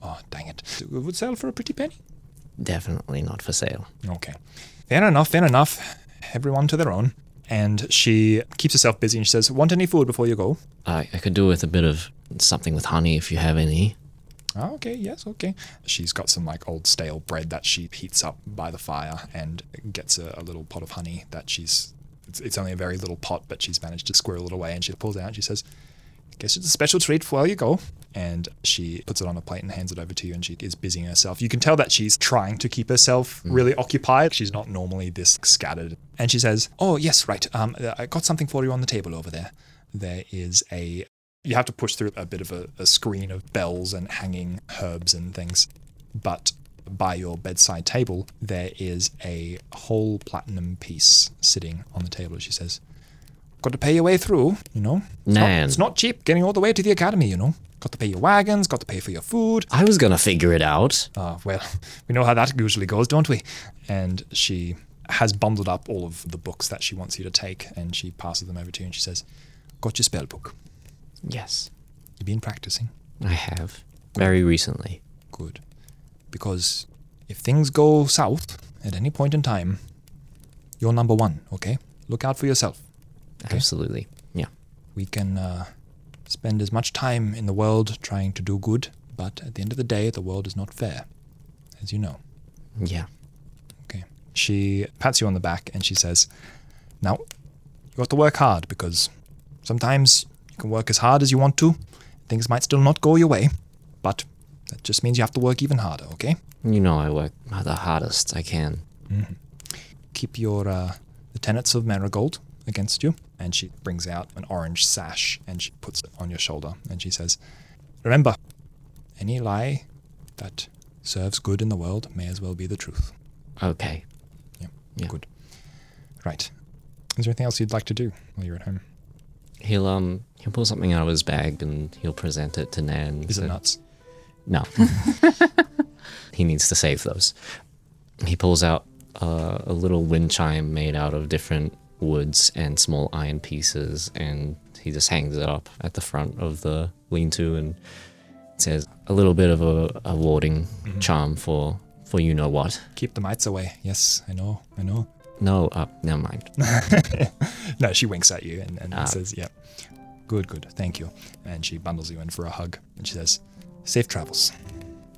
Oh, dang it. It would sell for a pretty penny? Definitely not for sale. Okay. Fair enough, fair enough. Everyone to their own. And she keeps herself busy and she says, want any food before you go? I, I could do with a bit of something with honey if you have any. Oh, okay, yes, okay. She's got some like old stale bread that she heats up by the fire and gets a, a little pot of honey that she's... It's, it's only a very little pot, but she's managed to squirrel it away, and she pulls it out and she says, guess it's a special treat for while you go. And she puts it on a plate and hands it over to you, and she is busying herself. You can tell that she's trying to keep herself mm. really occupied. She's not normally this scattered. And she says, oh, yes, right. Um, I got something for you on the table over there. There is a... You have to push through a bit of a, a screen of bells and hanging herbs and things. But by your bedside table, there is a whole platinum piece sitting on the table, she says. Got to pay your way through, you know? Nan. It's, it's not cheap getting all the way to the academy, you know? Got to pay your wagons, got to pay for your food. I was going to figure it out. Ah, uh, well, we know how that usually goes, don't we? And she has bundled up all of the books that she wants you to take, and she passes them over to you, and she says, got your spell book? Yes. You've been practicing? I have. Good. Very recently. Good. Because if things go south at any point in time, you're number one, okay? Look out for yourself. Okay. Absolutely, yeah. We can uh, spend as much time in the world trying to do good, but at the end of the day, the world is not fair, as you know. Yeah. Okay. She pats you on the back and she says, now, you have to work hard, because sometimes you can work as hard as you want to. Things might still not go your way, but that just means you have to work even harder, okay? You know I work the hardest I can. Mm-hmm. Keep your uh, the tenets of Marigold against you. And she brings out an orange sash and she puts it on your shoulder and she says, remember, any lie that serves good in the world may as well be the truth. Okay. Yeah, yeah. Good. Right. Is there anything else you'd like to do while you're at home? He'll um he'll pull something out of his bag and he'll present it to Nan. Is so... it nuts? No. He needs to save those. He pulls out uh, a little wind chime made out of different woods and small iron pieces, and he just hangs it up at the front of the lean-to and says, a little bit of a, a warding mm-hmm. charm for, for you-know-what. Keep the mites away. Yes, I know, I know. No, uh, never mind. No, she winks at you and, and ah. says, yeah, good, good, thank you. And she bundles you in for a hug, and she says, safe travels.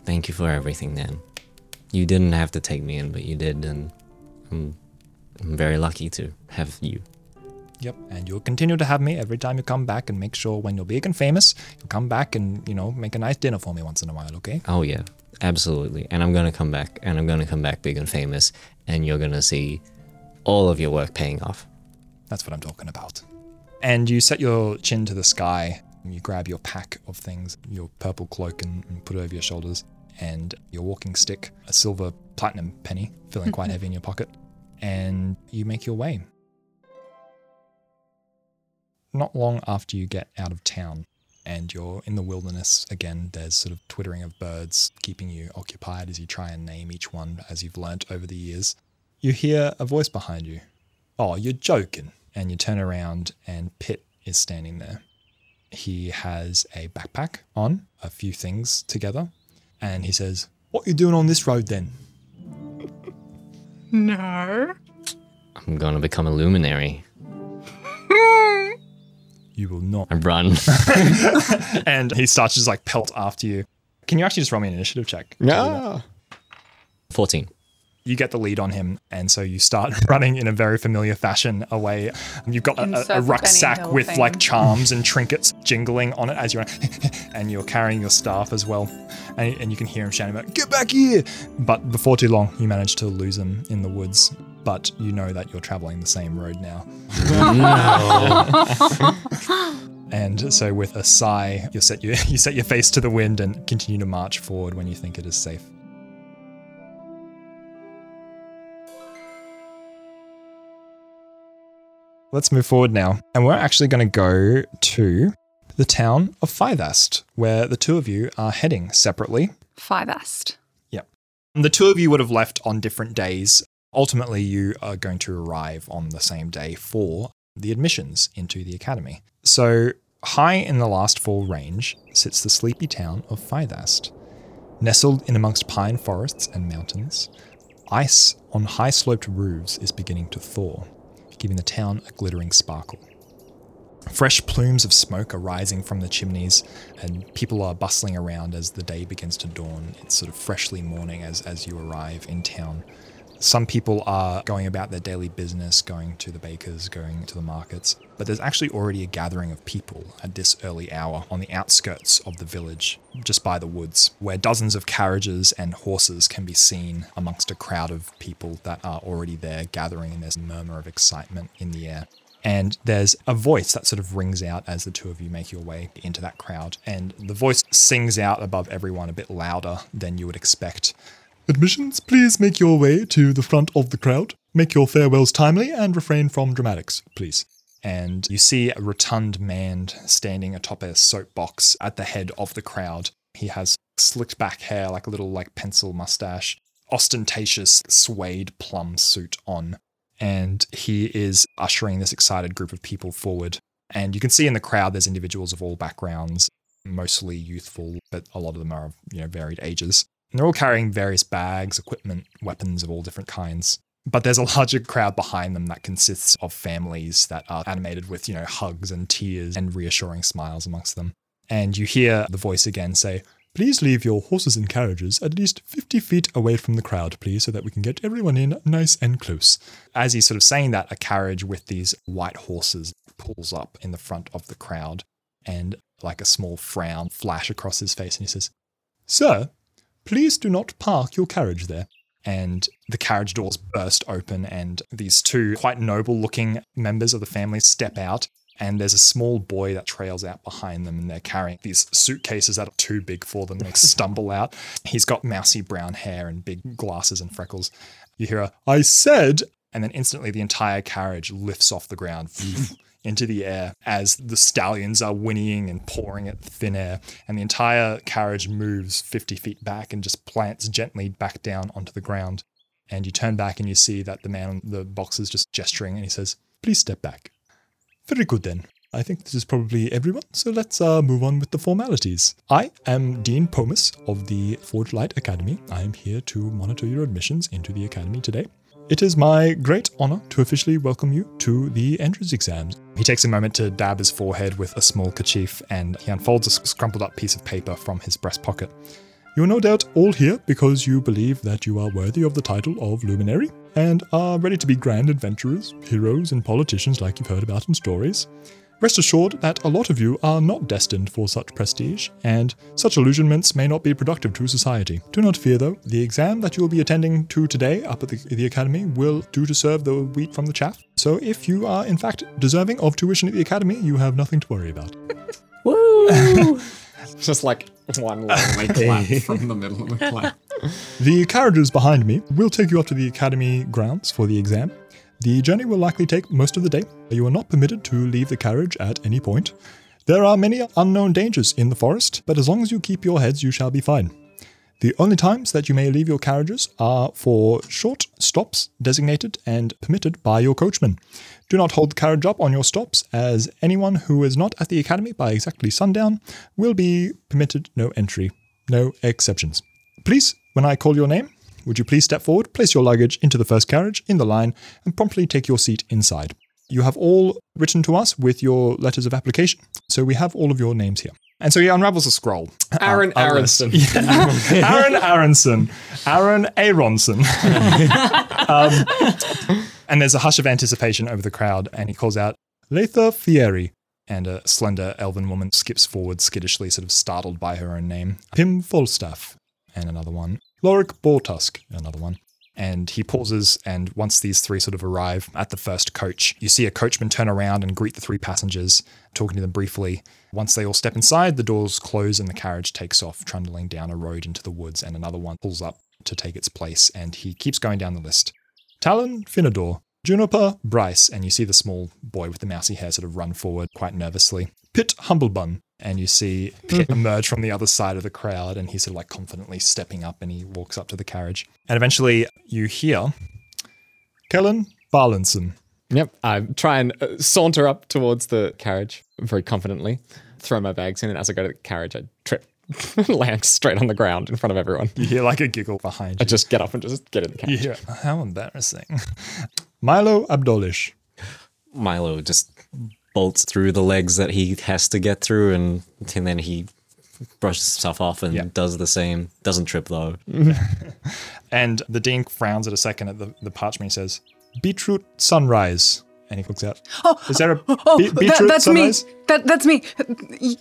Thank you for everything, Nan. You didn't have to take me in, but you did, and I'm, I'm very lucky to have you. Yep, and you'll continue to have me every time you come back, and make sure when you're big and famous, you'll come back and, you know, make a nice dinner for me once in a while, okay? Oh, yeah, absolutely. And I'm going to come back, and I'm going to come back big and famous, and you're going to see all of your work paying off. That's what I'm talking about. And you set your chin to the sky, and you grab your pack of things, your purple cloak, and, and put it over your shoulders, and your walking stick, a silver platinum penny, feeling quite heavy in your pocket, and you make your way. Not long after you get out of town and you're in the wilderness again, there's sort of twittering of birds keeping you occupied as you try and name each one as you've learnt over the years. You hear a voice behind you. Oh, you're joking. And you turn around and Pitt is standing there. He has a backpack on, a few things together, and he says, what you doing on this road then? No. I'm going to become a luminary. You will not. And run. And he starts to just like pelt after you. Can you actually just roll me an initiative check? Yeah. fourteen. You get the lead on him, and so you start running in a very familiar fashion away. You've got a, a, a rucksack with thing. like charms and trinkets jingling on it as you run, and you're carrying your staff as well. And, and you can hear him shouting about, get back here! But before too long, you manage to lose him in the woods. But you know that you're traveling the same road now. And so with a sigh, you set your, you set your face to the wind and continue to march forward when you think it is safe. Let's move forward now. And we're actually going to go to the town of Fyðast, where the two of you are heading separately. Fyðast. Yep. And the two of you would have left on different days. Ultimately, you are going to arrive on the same day for the admissions into the academy. So high in the Last Fall Range sits the sleepy town of Fyðast. Nestled in amongst pine forests and mountains, ice on high-sloped roofs is beginning to thaw, giving the town a glittering sparkle. Fresh plumes of smoke are rising from the chimneys, and people are bustling around as the day begins to dawn. It's sort of freshly morning as, as you arrive in town. Some people are going about their daily business, going to the bakers, going to the markets, but there's actually already a gathering of people at this early hour on the outskirts of the village, just by the woods, where dozens of carriages and horses can be seen amongst a crowd of people that are already there gathering, and there's a murmur of excitement in the air. And there's a voice that sort of rings out as the two of you make your way into that crowd, and the voice sings out above everyone a bit louder than you would expect. Admissions, please make your way to the front of the crowd. Make your farewells timely and refrain from dramatics, please. And you see a rotund man standing atop a soapbox at the head of the crowd. He has slicked back hair, like a little like pencil mustache, ostentatious suede plum suit on. And he is ushering this excited group of people forward. And you can see in the crowd there's individuals of all backgrounds, mostly youthful, but a lot of them are of, you know, varied ages. And they're all carrying various bags, equipment, weapons of all different kinds. But there's a larger crowd behind them that consists of families that are animated with, you know, hugs and tears and reassuring smiles amongst them. And you hear the voice again say, please leave your horses and carriages at least fifty feet away from the crowd, please, so that we can get everyone in nice and close. As he's sort of saying that, a carriage with these white horses pulls up in the front of the crowd, and like a small frown flash across his face, and he says, Sir, please do not park your carriage there. And the carriage doors burst open, and these two quite noble-looking members of the family step out, and there's a small boy that trails out behind them, and they're carrying these suitcases that are too big for them. They stumble out. He's got mousy brown hair and big glasses and freckles. You hear a, I said, and then instantly the entire carriage lifts off the ground into the air as the stallions are whinnying and pawing at thin air, and the entire carriage moves fifty feet back and just plants gently back down onto the ground. And you turn back and you see that the man on the box is just gesturing, and he says, "Please step back." "Very good then. I think this is probably everyone, so let's uh, move on with the formalities. I am Dean Pomus of the Forgelight Academy. I am here to monitor your admissions into the Academy today. It is my great honor to officially welcome you to the entrance exams." He takes a moment to dab his forehead with a small kerchief, and he unfolds a scrumpled up piece of paper from his breast pocket. "You are no doubt all here because you believe that you are worthy of the title of Luminary, and are ready to be grand adventurers, heroes, and politicians like you've heard about in stories. Rest assured that a lot of you are not destined for such prestige, and such illusionments may not be productive to society. Do not fear, though. The exam that you will be attending to today up at the, the Academy will do to serve the wheat from the chaff. So if you are, in fact, deserving of tuition at the Academy, you have nothing to worry about." Woo! Just like one lonely clap from the middle of the clap. "The carriages behind me will take you up to the Academy grounds for the exam. The journey will likely take most of the day. You are not permitted to leave the carriage at any point. There are many unknown dangers in the forest, but as long as you keep your heads, you shall be fine. The only times that you may leave your carriages are for short stops designated and permitted by your coachman. Do not hold the carriage up on your stops, as anyone who is not at the Academy by exactly sundown will be permitted no entry. No exceptions. Please, when I call your name, would you please step forward, place your luggage into the first carriage in the line, and promptly take your seat inside. You have all written to us with your letters of application, so we have all of your names here." And so he unravels a scroll. Aaron uh, Aronson. Yeah. Aaron Aronson. Aaron Aronson. um, and there's a hush of anticipation over the crowd, and he calls out, "Letha Fieri." And a slender elven woman skips forward skittishly, sort of startled by her own name. "Pim Folstaff." And another one. "Lorik Bortusk," another one. And he pauses, and once these three sort of arrive at the first coach, you see a coachman turn around and greet the three passengers, talking to them briefly. Once they all step inside, the doors close and the carriage takes off, trundling down a road into the woods, and another one pulls up to take its place, and he keeps going down the list. "Talon Finador, Juniper Bryce," and you see the small boy with the mousy hair sort of run forward quite nervously. "Pit Humblebun." And you see Pit emerge from the other side of the crowd, and he's sort of like confidently stepping up, and he walks up to the carriage. And eventually you hear, "Kellen Balanson." Yep, I try and uh, saunter up towards the carriage very confidently, throw my bags in, and as I go to the carriage, I trip, land straight on the ground in front of everyone. You hear like a giggle behind you. I just get up and just get in the carriage. Yeah. How embarrassing. "Milo Abdolish." Milo just bolts through the legs that he has to get through, and, and then he brushes himself off and yep. does the same. Doesn't trip, though. And the dean frowns at a second at the, the parchment and says, "Beetroot Sunrise." And he looks out. Oh, Is there a oh, oh, be- beetroot that, that's sunrise? Me. That, that's me.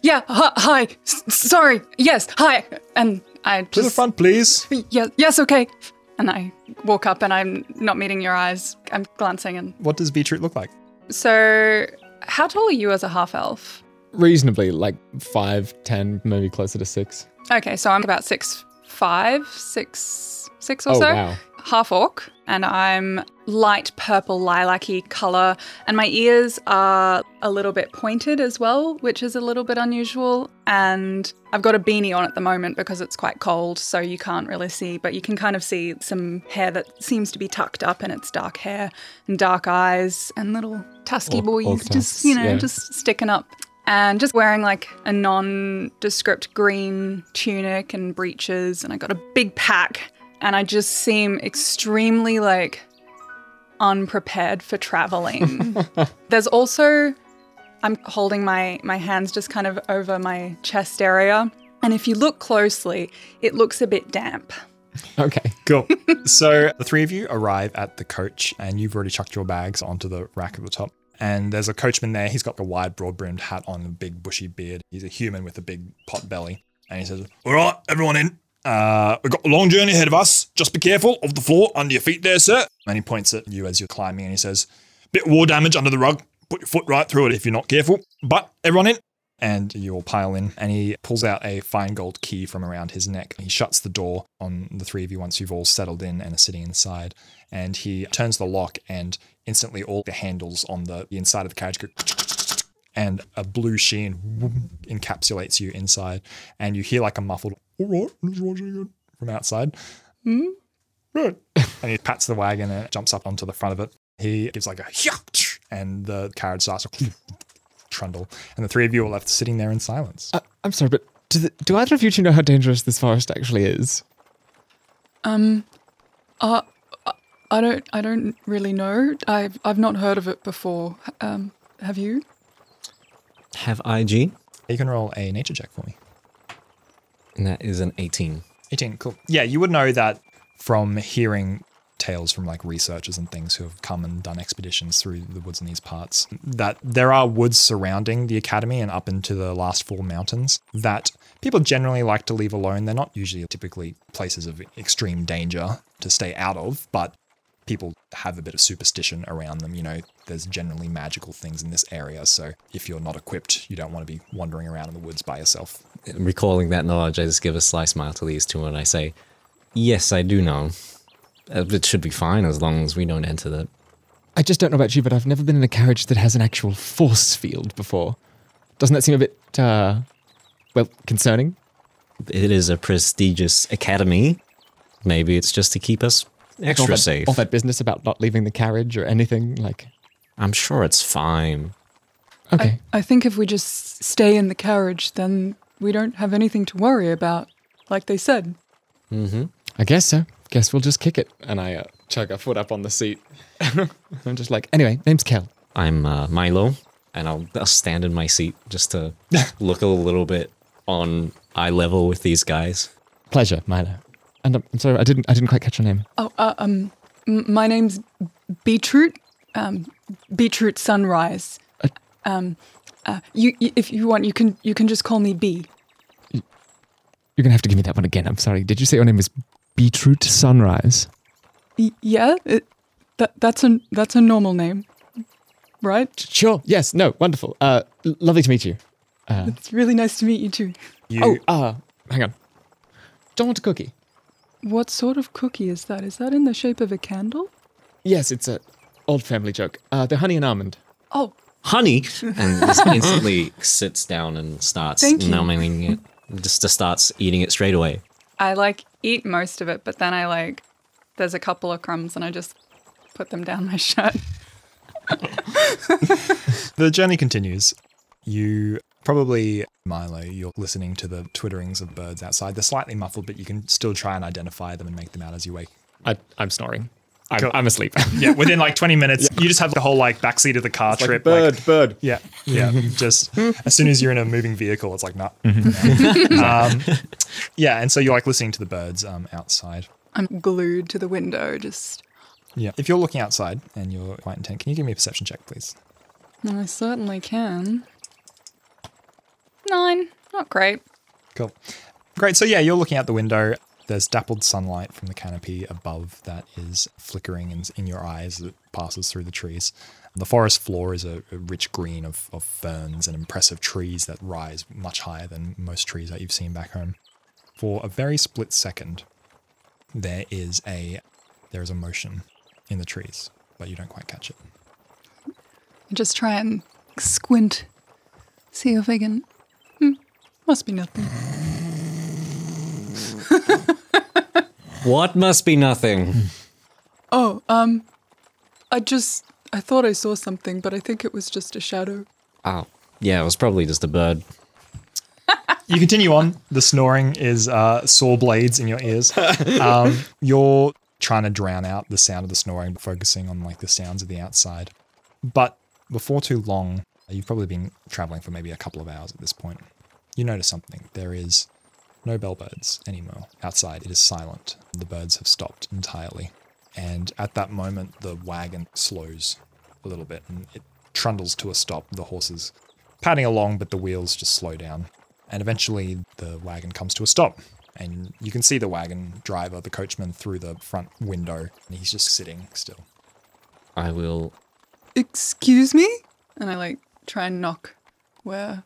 Yeah, hi. S- sorry. Yes, hi. And I just... "To the front, please." Yeah, yes, okay. And I walk up, and I'm not meeting your eyes. I'm glancing. And what does beetroot look like? So... how tall are you as a half-elf? Reasonably, like five, ten, maybe closer to six. Okay, so I'm about six, five, six, six or oh, so. Wow. Half-orc, and I'm light purple lilac-y colour, and my ears are a little bit pointed as well, which is a little bit unusual. And I've got a beanie on at the moment because it's quite cold, so you can't really see, but you can kind of see some hair that seems to be tucked up, and it's dark hair and dark eyes and little tusky boys or, or tusks, just, you know, yeah. just sticking up. And just wearing like a nondescript green tunic and breeches, and I got a big pack. And I just seem extremely, like, unprepared for traveling. There's also, I'm holding my, my hands just kind of over my chest area. And if you look closely, it looks a bit damp. Okay, cool. So the three of you arrive at the coach, and you've already chucked your bags onto the rack at the top. And there's a coachman there. He's got the wide, broad-brimmed hat on, a big, bushy beard. He's a human with a big pot belly. And he says, "All right, everyone in. Uh, we've got a long journey ahead of us. Just be careful of the floor under your feet there, sir." And he points at you as you're climbing, and he says, "Bit of war damage under the rug. Put your foot right through it if you're not careful. But everyone in." And you all pile in, and he pulls out a fine gold key from around his neck. He shuts the door on the three of you once you've all settled in and are sitting inside. And he turns the lock, and instantly all the handles on the, the inside of the carriage go... and a blue sheen encapsulates you inside, and you hear like a muffled "all right" from outside. Mm-hmm. Right. And he pats the wagon and it jumps up onto the front of it. He gives like a and the carriage starts to trundle. And the three of you are left sitting there in silence. Uh, I'm sorry, but do, the, do either of you two know how dangerous this forest actually is? Um, uh, I don't, I don't really know. I've, I've not heard of it before. Um, have you? Have I, G? You can roll a nature check for me. And that is an eighteen. eighteen, cool. Yeah, you would know that from hearing tales from like researchers and things who have come and done expeditions through the woods in these parts, that there are woods surrounding the academy and up into the Last Fall Mountains that people generally like to leave alone. They're not usually typically places of extreme danger to stay out of, but people have a bit of superstition around them. You know, there's generally magical things in this area. So if you're not equipped, you don't want to be wandering around in the woods by yourself. Recalling that knowledge, I just give a sly smile to these two and I say, yes, I do know. It should be fine as long as we don't enter that. I just don't know about you, but I've never been in a carriage that has an actual force field before. Doesn't that seem a bit, uh, well, concerning? It is a prestigious academy. Maybe it's just to keep us extra all that, safe. All that business about not leaving the carriage or anything, like... I'm sure it's fine. Okay. I, I think if we just stay in the carriage, then we don't have anything to worry about, like they said. Mm-hmm. I guess so. Guess we'll just kick it. And I uh, chug a foot up on the seat. I'm just like, anyway, name's Kel. I'm uh, Milo, and I'll, I'll stand in my seat just to look a little bit on eye level with these guys. Pleasure, Milo. And um, I'm sorry, I didn't I didn't quite catch your name. Oh, uh, um, my name's Beetroot, um, Beetroot Sunrise. Uh, um, uh, you, you, if you want, you can you can just call me B. You're gonna have to give me that one again. I'm sorry. Did you say your name was Beetroot Sunrise? Y- yeah, it, that that's a that's a normal name, right? Sure. Yes. No. Wonderful. Uh, l- lovely to meet you. Uh, it's really nice to meet you too. You... Oh, uh, hang on. Don't want a cookie. What sort of cookie is that? Is that in the shape of a candle? Yes, it's an old family joke. Uh, the honey and almond. Oh. Honey! And just instantly sits down and starts numbing it. Just, just starts eating it straight away. I, like, eat most of it, but then I, like, there's a couple of crumbs and I just put them down my shirt. The journey continues. You... Probably, Milo, you're listening to the twitterings of birds outside. They're slightly muffled, but you can still try and identify them and make them out as you wake. I, I'm snoring. I'm, cool. I'm asleep. Yeah, within like twenty minutes, yeah. You just have the whole like backseat of the car it's trip. Like, bird, like, bird. Yeah, yeah. Just as soon as you're in a moving vehicle, it's like, nah. Mm-hmm. Yeah. um, yeah, and so you're like listening to the birds um, outside. I'm glued to the window, just. Yeah. If you're looking outside and you're quite intent, can you give me a perception check, please? I certainly can. Nine. Not great. Cool. Great. So yeah, you're looking out the window. There's dappled sunlight from the canopy above that is flickering in, in your eyes as it passes through the trees. The forest floor is a, a rich green of, of ferns and impressive trees that rise much higher than most trees that you've seen back home. For a very split second, there is a there is a motion in the trees, but you don't quite catch it. Just try and squint. See if I can... Hmm, must be nothing. What must be nothing? Oh, um, I just, I thought I saw something, but I think it was just a shadow. Oh, yeah, it was probably just a bird. You continue on. The snoring is uh, saw blades in your ears. Um, you're trying to drown out the sound of the snoring, focusing on like the sounds of the outside. But before too long, you've probably been traveling for maybe a couple of hours at this point. You notice something. There is no bellbirds anymore. Outside, it is silent. The birds have stopped entirely. And at that moment, the wagon slows a little bit and it trundles to a stop. The horses padding along, but the wheels just slow down. And eventually, the wagon comes to a stop. And you can see the wagon driver, the coachman, through the front window. And he's just sitting still. I will... Excuse me? And I, like... try and knock where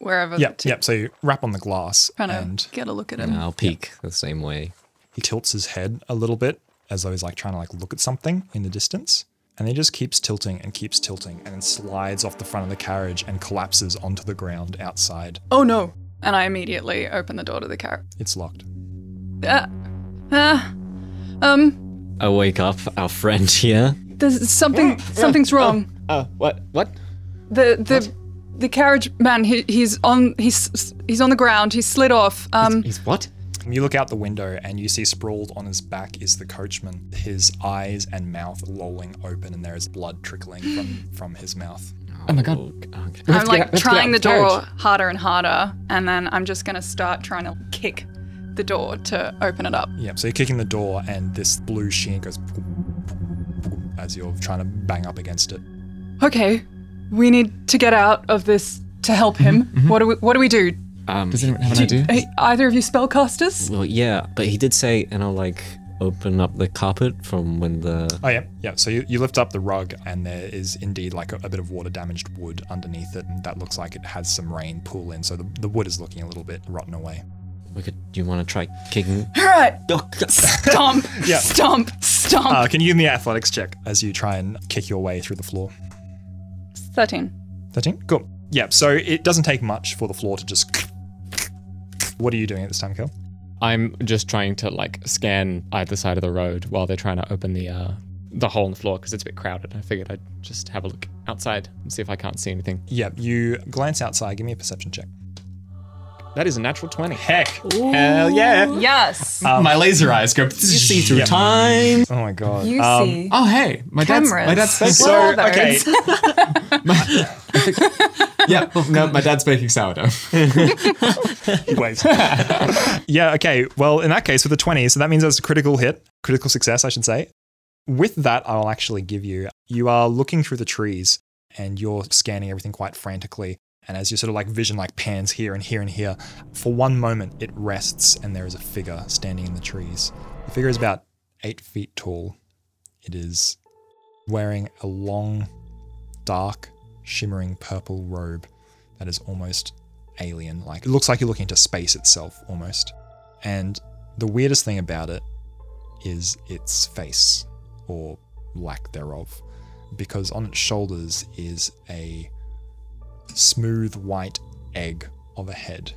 wherever. Yep, t- yep. So you rap on the glass and get a look at him. And I'll peek yep. the same way. He tilts his head a little bit as though he's like trying to like look at something in the distance. And he just keeps tilting and keeps tilting and then slides off the front of the carriage and collapses onto the ground outside. Oh no. And I immediately open the door to the carriage. It's locked. Ah. Uh, uh, um I wake up our friend here. There's something, something's wrong. Oh, uh, what, what? The, the, what? the carriage man, he, he's on, he's, he's on the ground. He slid off. Um, he's, he's what? You look out the window and you see sprawled on his back is the coachman, his eyes and mouth lolling open and there is blood trickling from, from his mouth. Oh my God. I'm like trying the door harder and harder, and then I'm just going to start trying to kick the door to open it up. Yeah, so you're kicking the door and this blue sheen goes as you're trying to bang up against it. Okay, we need to get out of this to help him. Mm-hmm, mm-hmm. What do we, what do we do? Um, Does anyone have an do idea? You, either of you spellcasters? Well, yeah, but he did say, and I'll like open up the carpet from when the... Oh, yeah, yeah. So you, you lift up the rug and there is indeed like a, a bit of water-damaged wood underneath it, and that looks like it has some rain pool in, so the, the wood is looking a little bit rotten away. We could, do you want to try kicking? All right. Stomp, yeah. stomp, stomp. Uh, can you give me an athletics check as you try and kick your way through the floor? thirteen. thirteen? Cool. Yeah, so it doesn't take much for the floor to just... What are you doing at this time, Kel? I'm just trying to like scan either side of the road while they're trying to open the uh, the hole in the floor because it's a bit crowded. I figured I'd just have a look outside and see if I can't see anything. Yeah, you glance outside. Give me a perception check. That is a natural twenty. Heck. Ooh. Hell yeah. Yes. Um, my laser eyes go. You see through yeah. time. Oh my God. You um, see. Oh hey, my dad's, my dad's baking. So okay. my, yeah, no, my dad's baking sourdough. Wait. Yeah. Okay. Well, in that case, with a twenty, so that means that's a critical hit, critical success, I should say. With that, I'll actually give you. You are looking through the trees, and you're scanning everything quite frantically. And as your sort of like vision like pans here and here and here, for one moment it rests and there is a figure standing in the trees. The figure is about eight feet tall. It is wearing a long, dark, shimmering purple robe that is almost alien-like. It looks like you're looking into space itself almost. And the weirdest thing about it is its face, or lack thereof, because on its shoulders is a smooth white egg of a head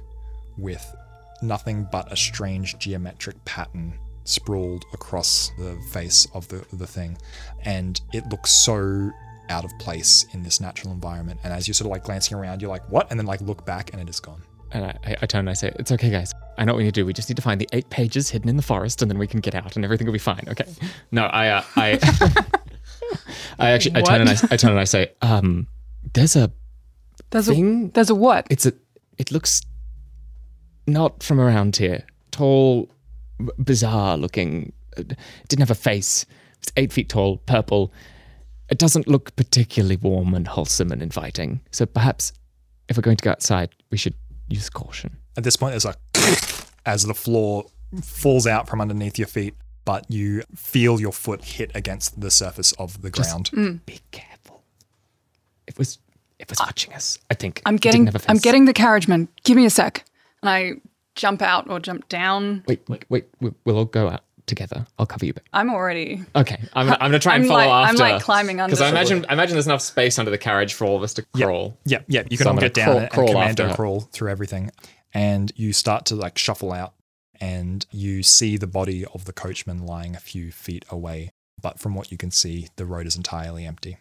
with nothing but a strange geometric pattern sprawled across the face of the, the thing, and it looks so out of place in this natural environment. And as you're sort of like glancing around, you're like, what? And then like look back and it is gone. And I, I, I turn and I say, it's okay guys, I know what we need to do. We just need to find the eight pages hidden in the forest and then we can get out and everything will be fine. Okay. No, I uh, I I actually I turn, and I, I turn and I say um there's a There's thing? a there's a what? It's a it looks not from around here. Tall, b- bizarre looking. It didn't have a face. It's eight feet tall, purple. It doesn't look particularly warm and wholesome and inviting. So perhaps if we're going to go outside, we should use caution. At this point, there's a as the floor falls out from underneath your feet, but you feel your foot hit against the surface of the ground. Just, mm. Be careful. It was. It was watching us, I think. I'm getting I'm getting the carriageman. Give me a sec. And I jump out or jump down. Wait, wait, wait. We'll all go out together. I'll cover you back. I'm already... Okay, I'm, I'm going to try I'm and follow like, after. I'm like climbing under. Because I imagine I imagine there's enough space under the carriage for all of us to crawl. Yeah, yeah. You can so all get down crawl, and, crawl and commando crawl through everything. And you start to like shuffle out and you see the body of the coachman lying a few feet away. But from what you can see, the road is entirely empty.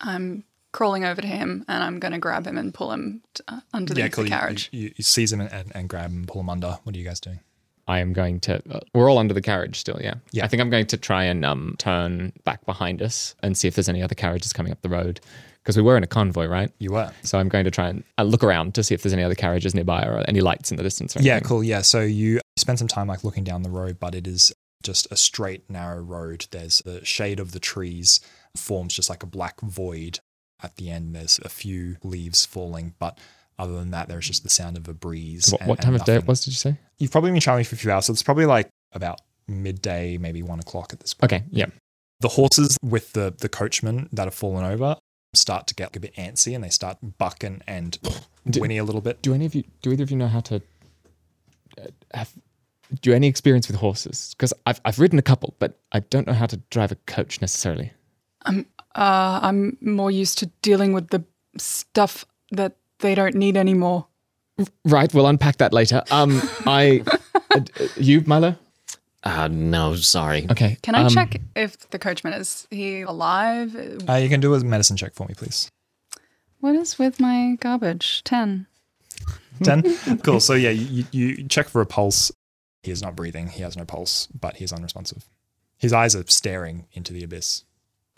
I'm... crawling over to him and I'm going to grab him and pull him t- uh, underneath yeah, cool. the carriage. You, you, you seize him and, and, and grab him and pull him under. What are you guys doing? I am going to... Uh, we're all under the carriage still, yeah? Yeah. I think I'm going to try and um, turn back behind us and see if there's any other carriages coming up the road because we were in a convoy, right? You were. So I'm going to try and uh, look around to see if there's any other carriages nearby or any lights in the distance. Or yeah, cool, yeah. So you spend some time like looking down the road, but it is just a straight, narrow road. There's the shade of the trees forms just like a black void. At the end, there's a few leaves falling, but other than that, there's just the sound of a breeze. What, and, what time of day it was, did you say? You've probably been traveling for a few hours, so it's probably like about midday, maybe one o'clock at this point. Okay, yeah. The horses with the, the coachman that have fallen over start to get a bit antsy, and they start bucking and do, whinny a little bit. Do any of you? Do either of you know how to uh, have? Do you any experience with horses? Because I've I've ridden a couple, but I don't know how to drive a coach necessarily. Um. Uh, I'm more used to dealing with the stuff that they don't need anymore. Right, we'll unpack that later. Um, I, uh, you, Milo? Uh, no, sorry. Okay. Can I um, check if the coachman, is he alive? Uh, you can do a medicine check for me, please. What is with my garbage? ten. ten? Cool. So yeah, you, you check for a pulse. He is not breathing. He has no pulse, but he is unresponsive. His eyes are staring into the abyss.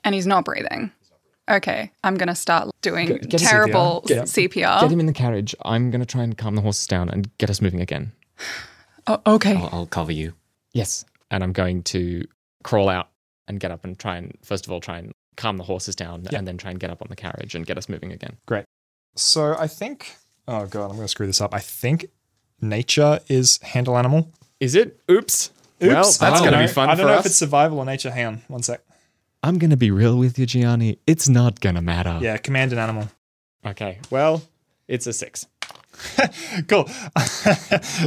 And he's not breathing. Okay, I'm going to start doing get, get terrible C P R. Get, C P R. Get him in the carriage. I'm going to try and calm the horses down and get us moving again. Oh, okay. I'll, I'll cover you. Yes. And I'm going to crawl out and get up and try and, first of all, try and calm the horses down yeah. and then try and get up on the carriage and get us moving again. Great. So I think, oh God, I'm going to screw this up. I think nature is handle animal. Is it? Oops. Oops. Well, that's going to be fun for us. I don't know if it's survival or nature. Hang on, one sec. I'm going to be real with you, Gianni. It's not going to matter. Yeah, command an animal. Okay, well, it's a six. Cool.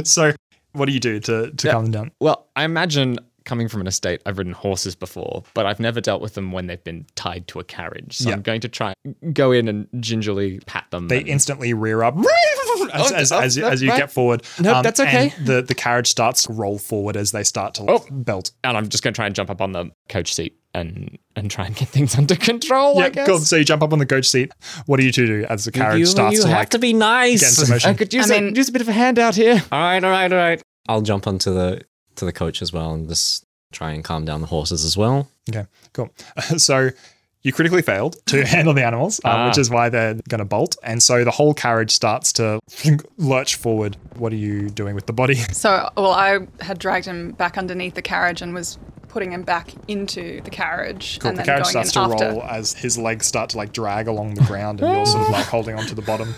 So what do you do to, to yeah. calm them down? Well, I imagine coming from an estate, I've ridden horses before, but I've never dealt with them when they've been tied to a carriage. So yeah. I'm going to try and go in and gingerly pat them. They instantly rear up. As, oh, as, oh, as, no, as you right. get forward. No, um, that's okay. And the, the carriage starts to roll forward as they start to oh. belt. And I'm just going to try and jump up on the coach seat and and try and get things under control, yeah, I guess. Cool. So you jump up on the coach seat. What do you two do as the carriage you, starts you to, like... You have to be nice. I could use, I mean, a, use a bit of a handout here. All right, all right, all right. I'll jump onto the to the coach as well and just try and calm down the horses as well. Okay, cool. So... You critically failed to handle the animals, um, ah. which is why they're going to bolt. And so the whole carriage starts to lurch forward. What are you doing with the body? So, well, I had dragged him back underneath the carriage and was putting him back into the carriage. Cool. And the then carriage going starts to after. roll as his legs start to like drag along the ground and you're sort of like holding onto the bottom.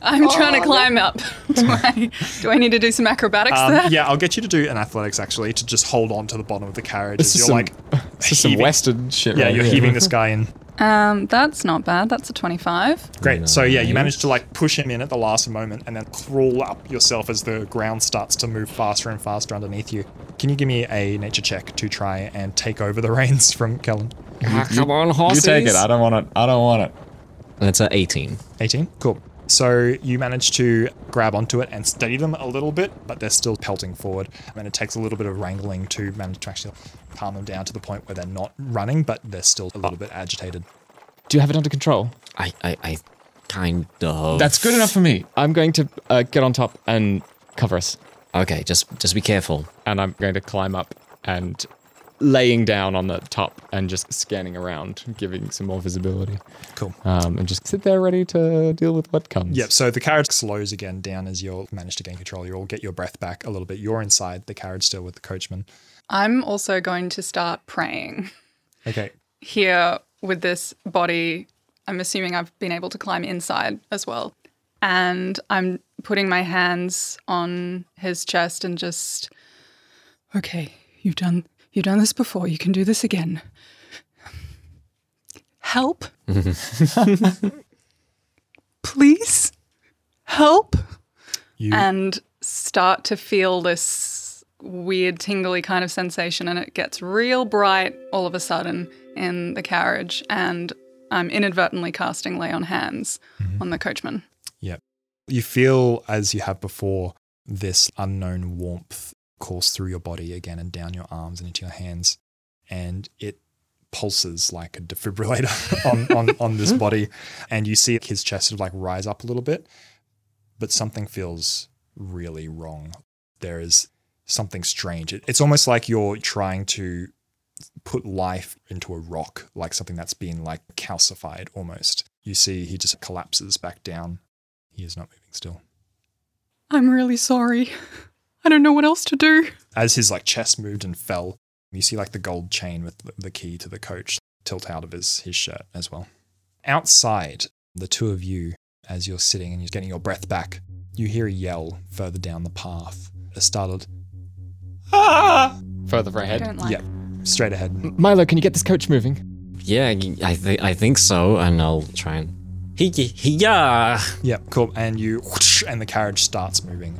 I'm oh, trying to climb no. up. Do I, do I need to do some acrobatics um, there? Yeah, I'll get you to do an athletics, actually, to just hold on to the bottom of the carriage. This is you're some, like this is some Western shit yeah, right you're here. Heaving this guy in. Um, that's not bad. That's a twenty-five. Great. No, so, yeah, you manage to, like, push him in at the last moment and then crawl up yourself as the ground starts to move faster and faster underneath you. Can you give me a nature check to try and take over the reins from Kellen? Ah, come on, horses. You take it. I don't want it. I don't want it. That's an eighteen. eighteen? Cool. So you manage to grab onto it and steady them a little bit, but they're still pelting forward. And it takes a little bit of wrangling to manage to actually calm them down to the point where they're not running, but they're still a little bit agitated. Do you have it under control? I, I, I kind of... That's good enough for me. I'm going to uh, get on top and cover us. Okay, just, just be careful. And I'm going to climb up and laying down on the top and just scanning around, giving some more visibility. Cool. Um, and just sit there ready to deal with what comes. Yep, so the carriage slows again down as you'll manage to gain control. You'll get your breath back a little bit. You're inside the carriage still with the coachman. I'm also going to start praying. Okay. Here with this body, I'm assuming I've been able to climb inside as well. And I'm putting my hands on his chest and just, okay, you've done... You've done this before. You can do this again. Help. Please help. You. And start to feel this weird tingly kind of sensation, and it gets real bright all of a sudden in the carriage, and I'm inadvertently casting Lay on Hands mm-hmm. on the coachman. Yep. You feel, as you have before, this unknown warmth course through your body again and down your arms and into your hands, and it pulses like a defibrillator on, on, on this body, and you see his chest sort of like rise up a little bit, but something feels really wrong. There is something strange. It, it's almost like you're trying to put life into a rock, like something that's been like calcified almost. You see he just collapses back down. He is not moving still. I'm really sorry. I don't know what else to do. As his like chest moved and fell, you see like the gold chain with the key to the coach tilt out of his, his shirt as well. Outside, the two of you, as you're sitting and you're getting your breath back, you hear a yell further down the path. A startled, ah! Further ahead? Like yeah, straight ahead. M- Milo, can you get this coach moving? Yeah, I, th- I think so, and I'll try and... He- he- yeah. Yeah, cool. And you, whoosh, and the carriage starts moving.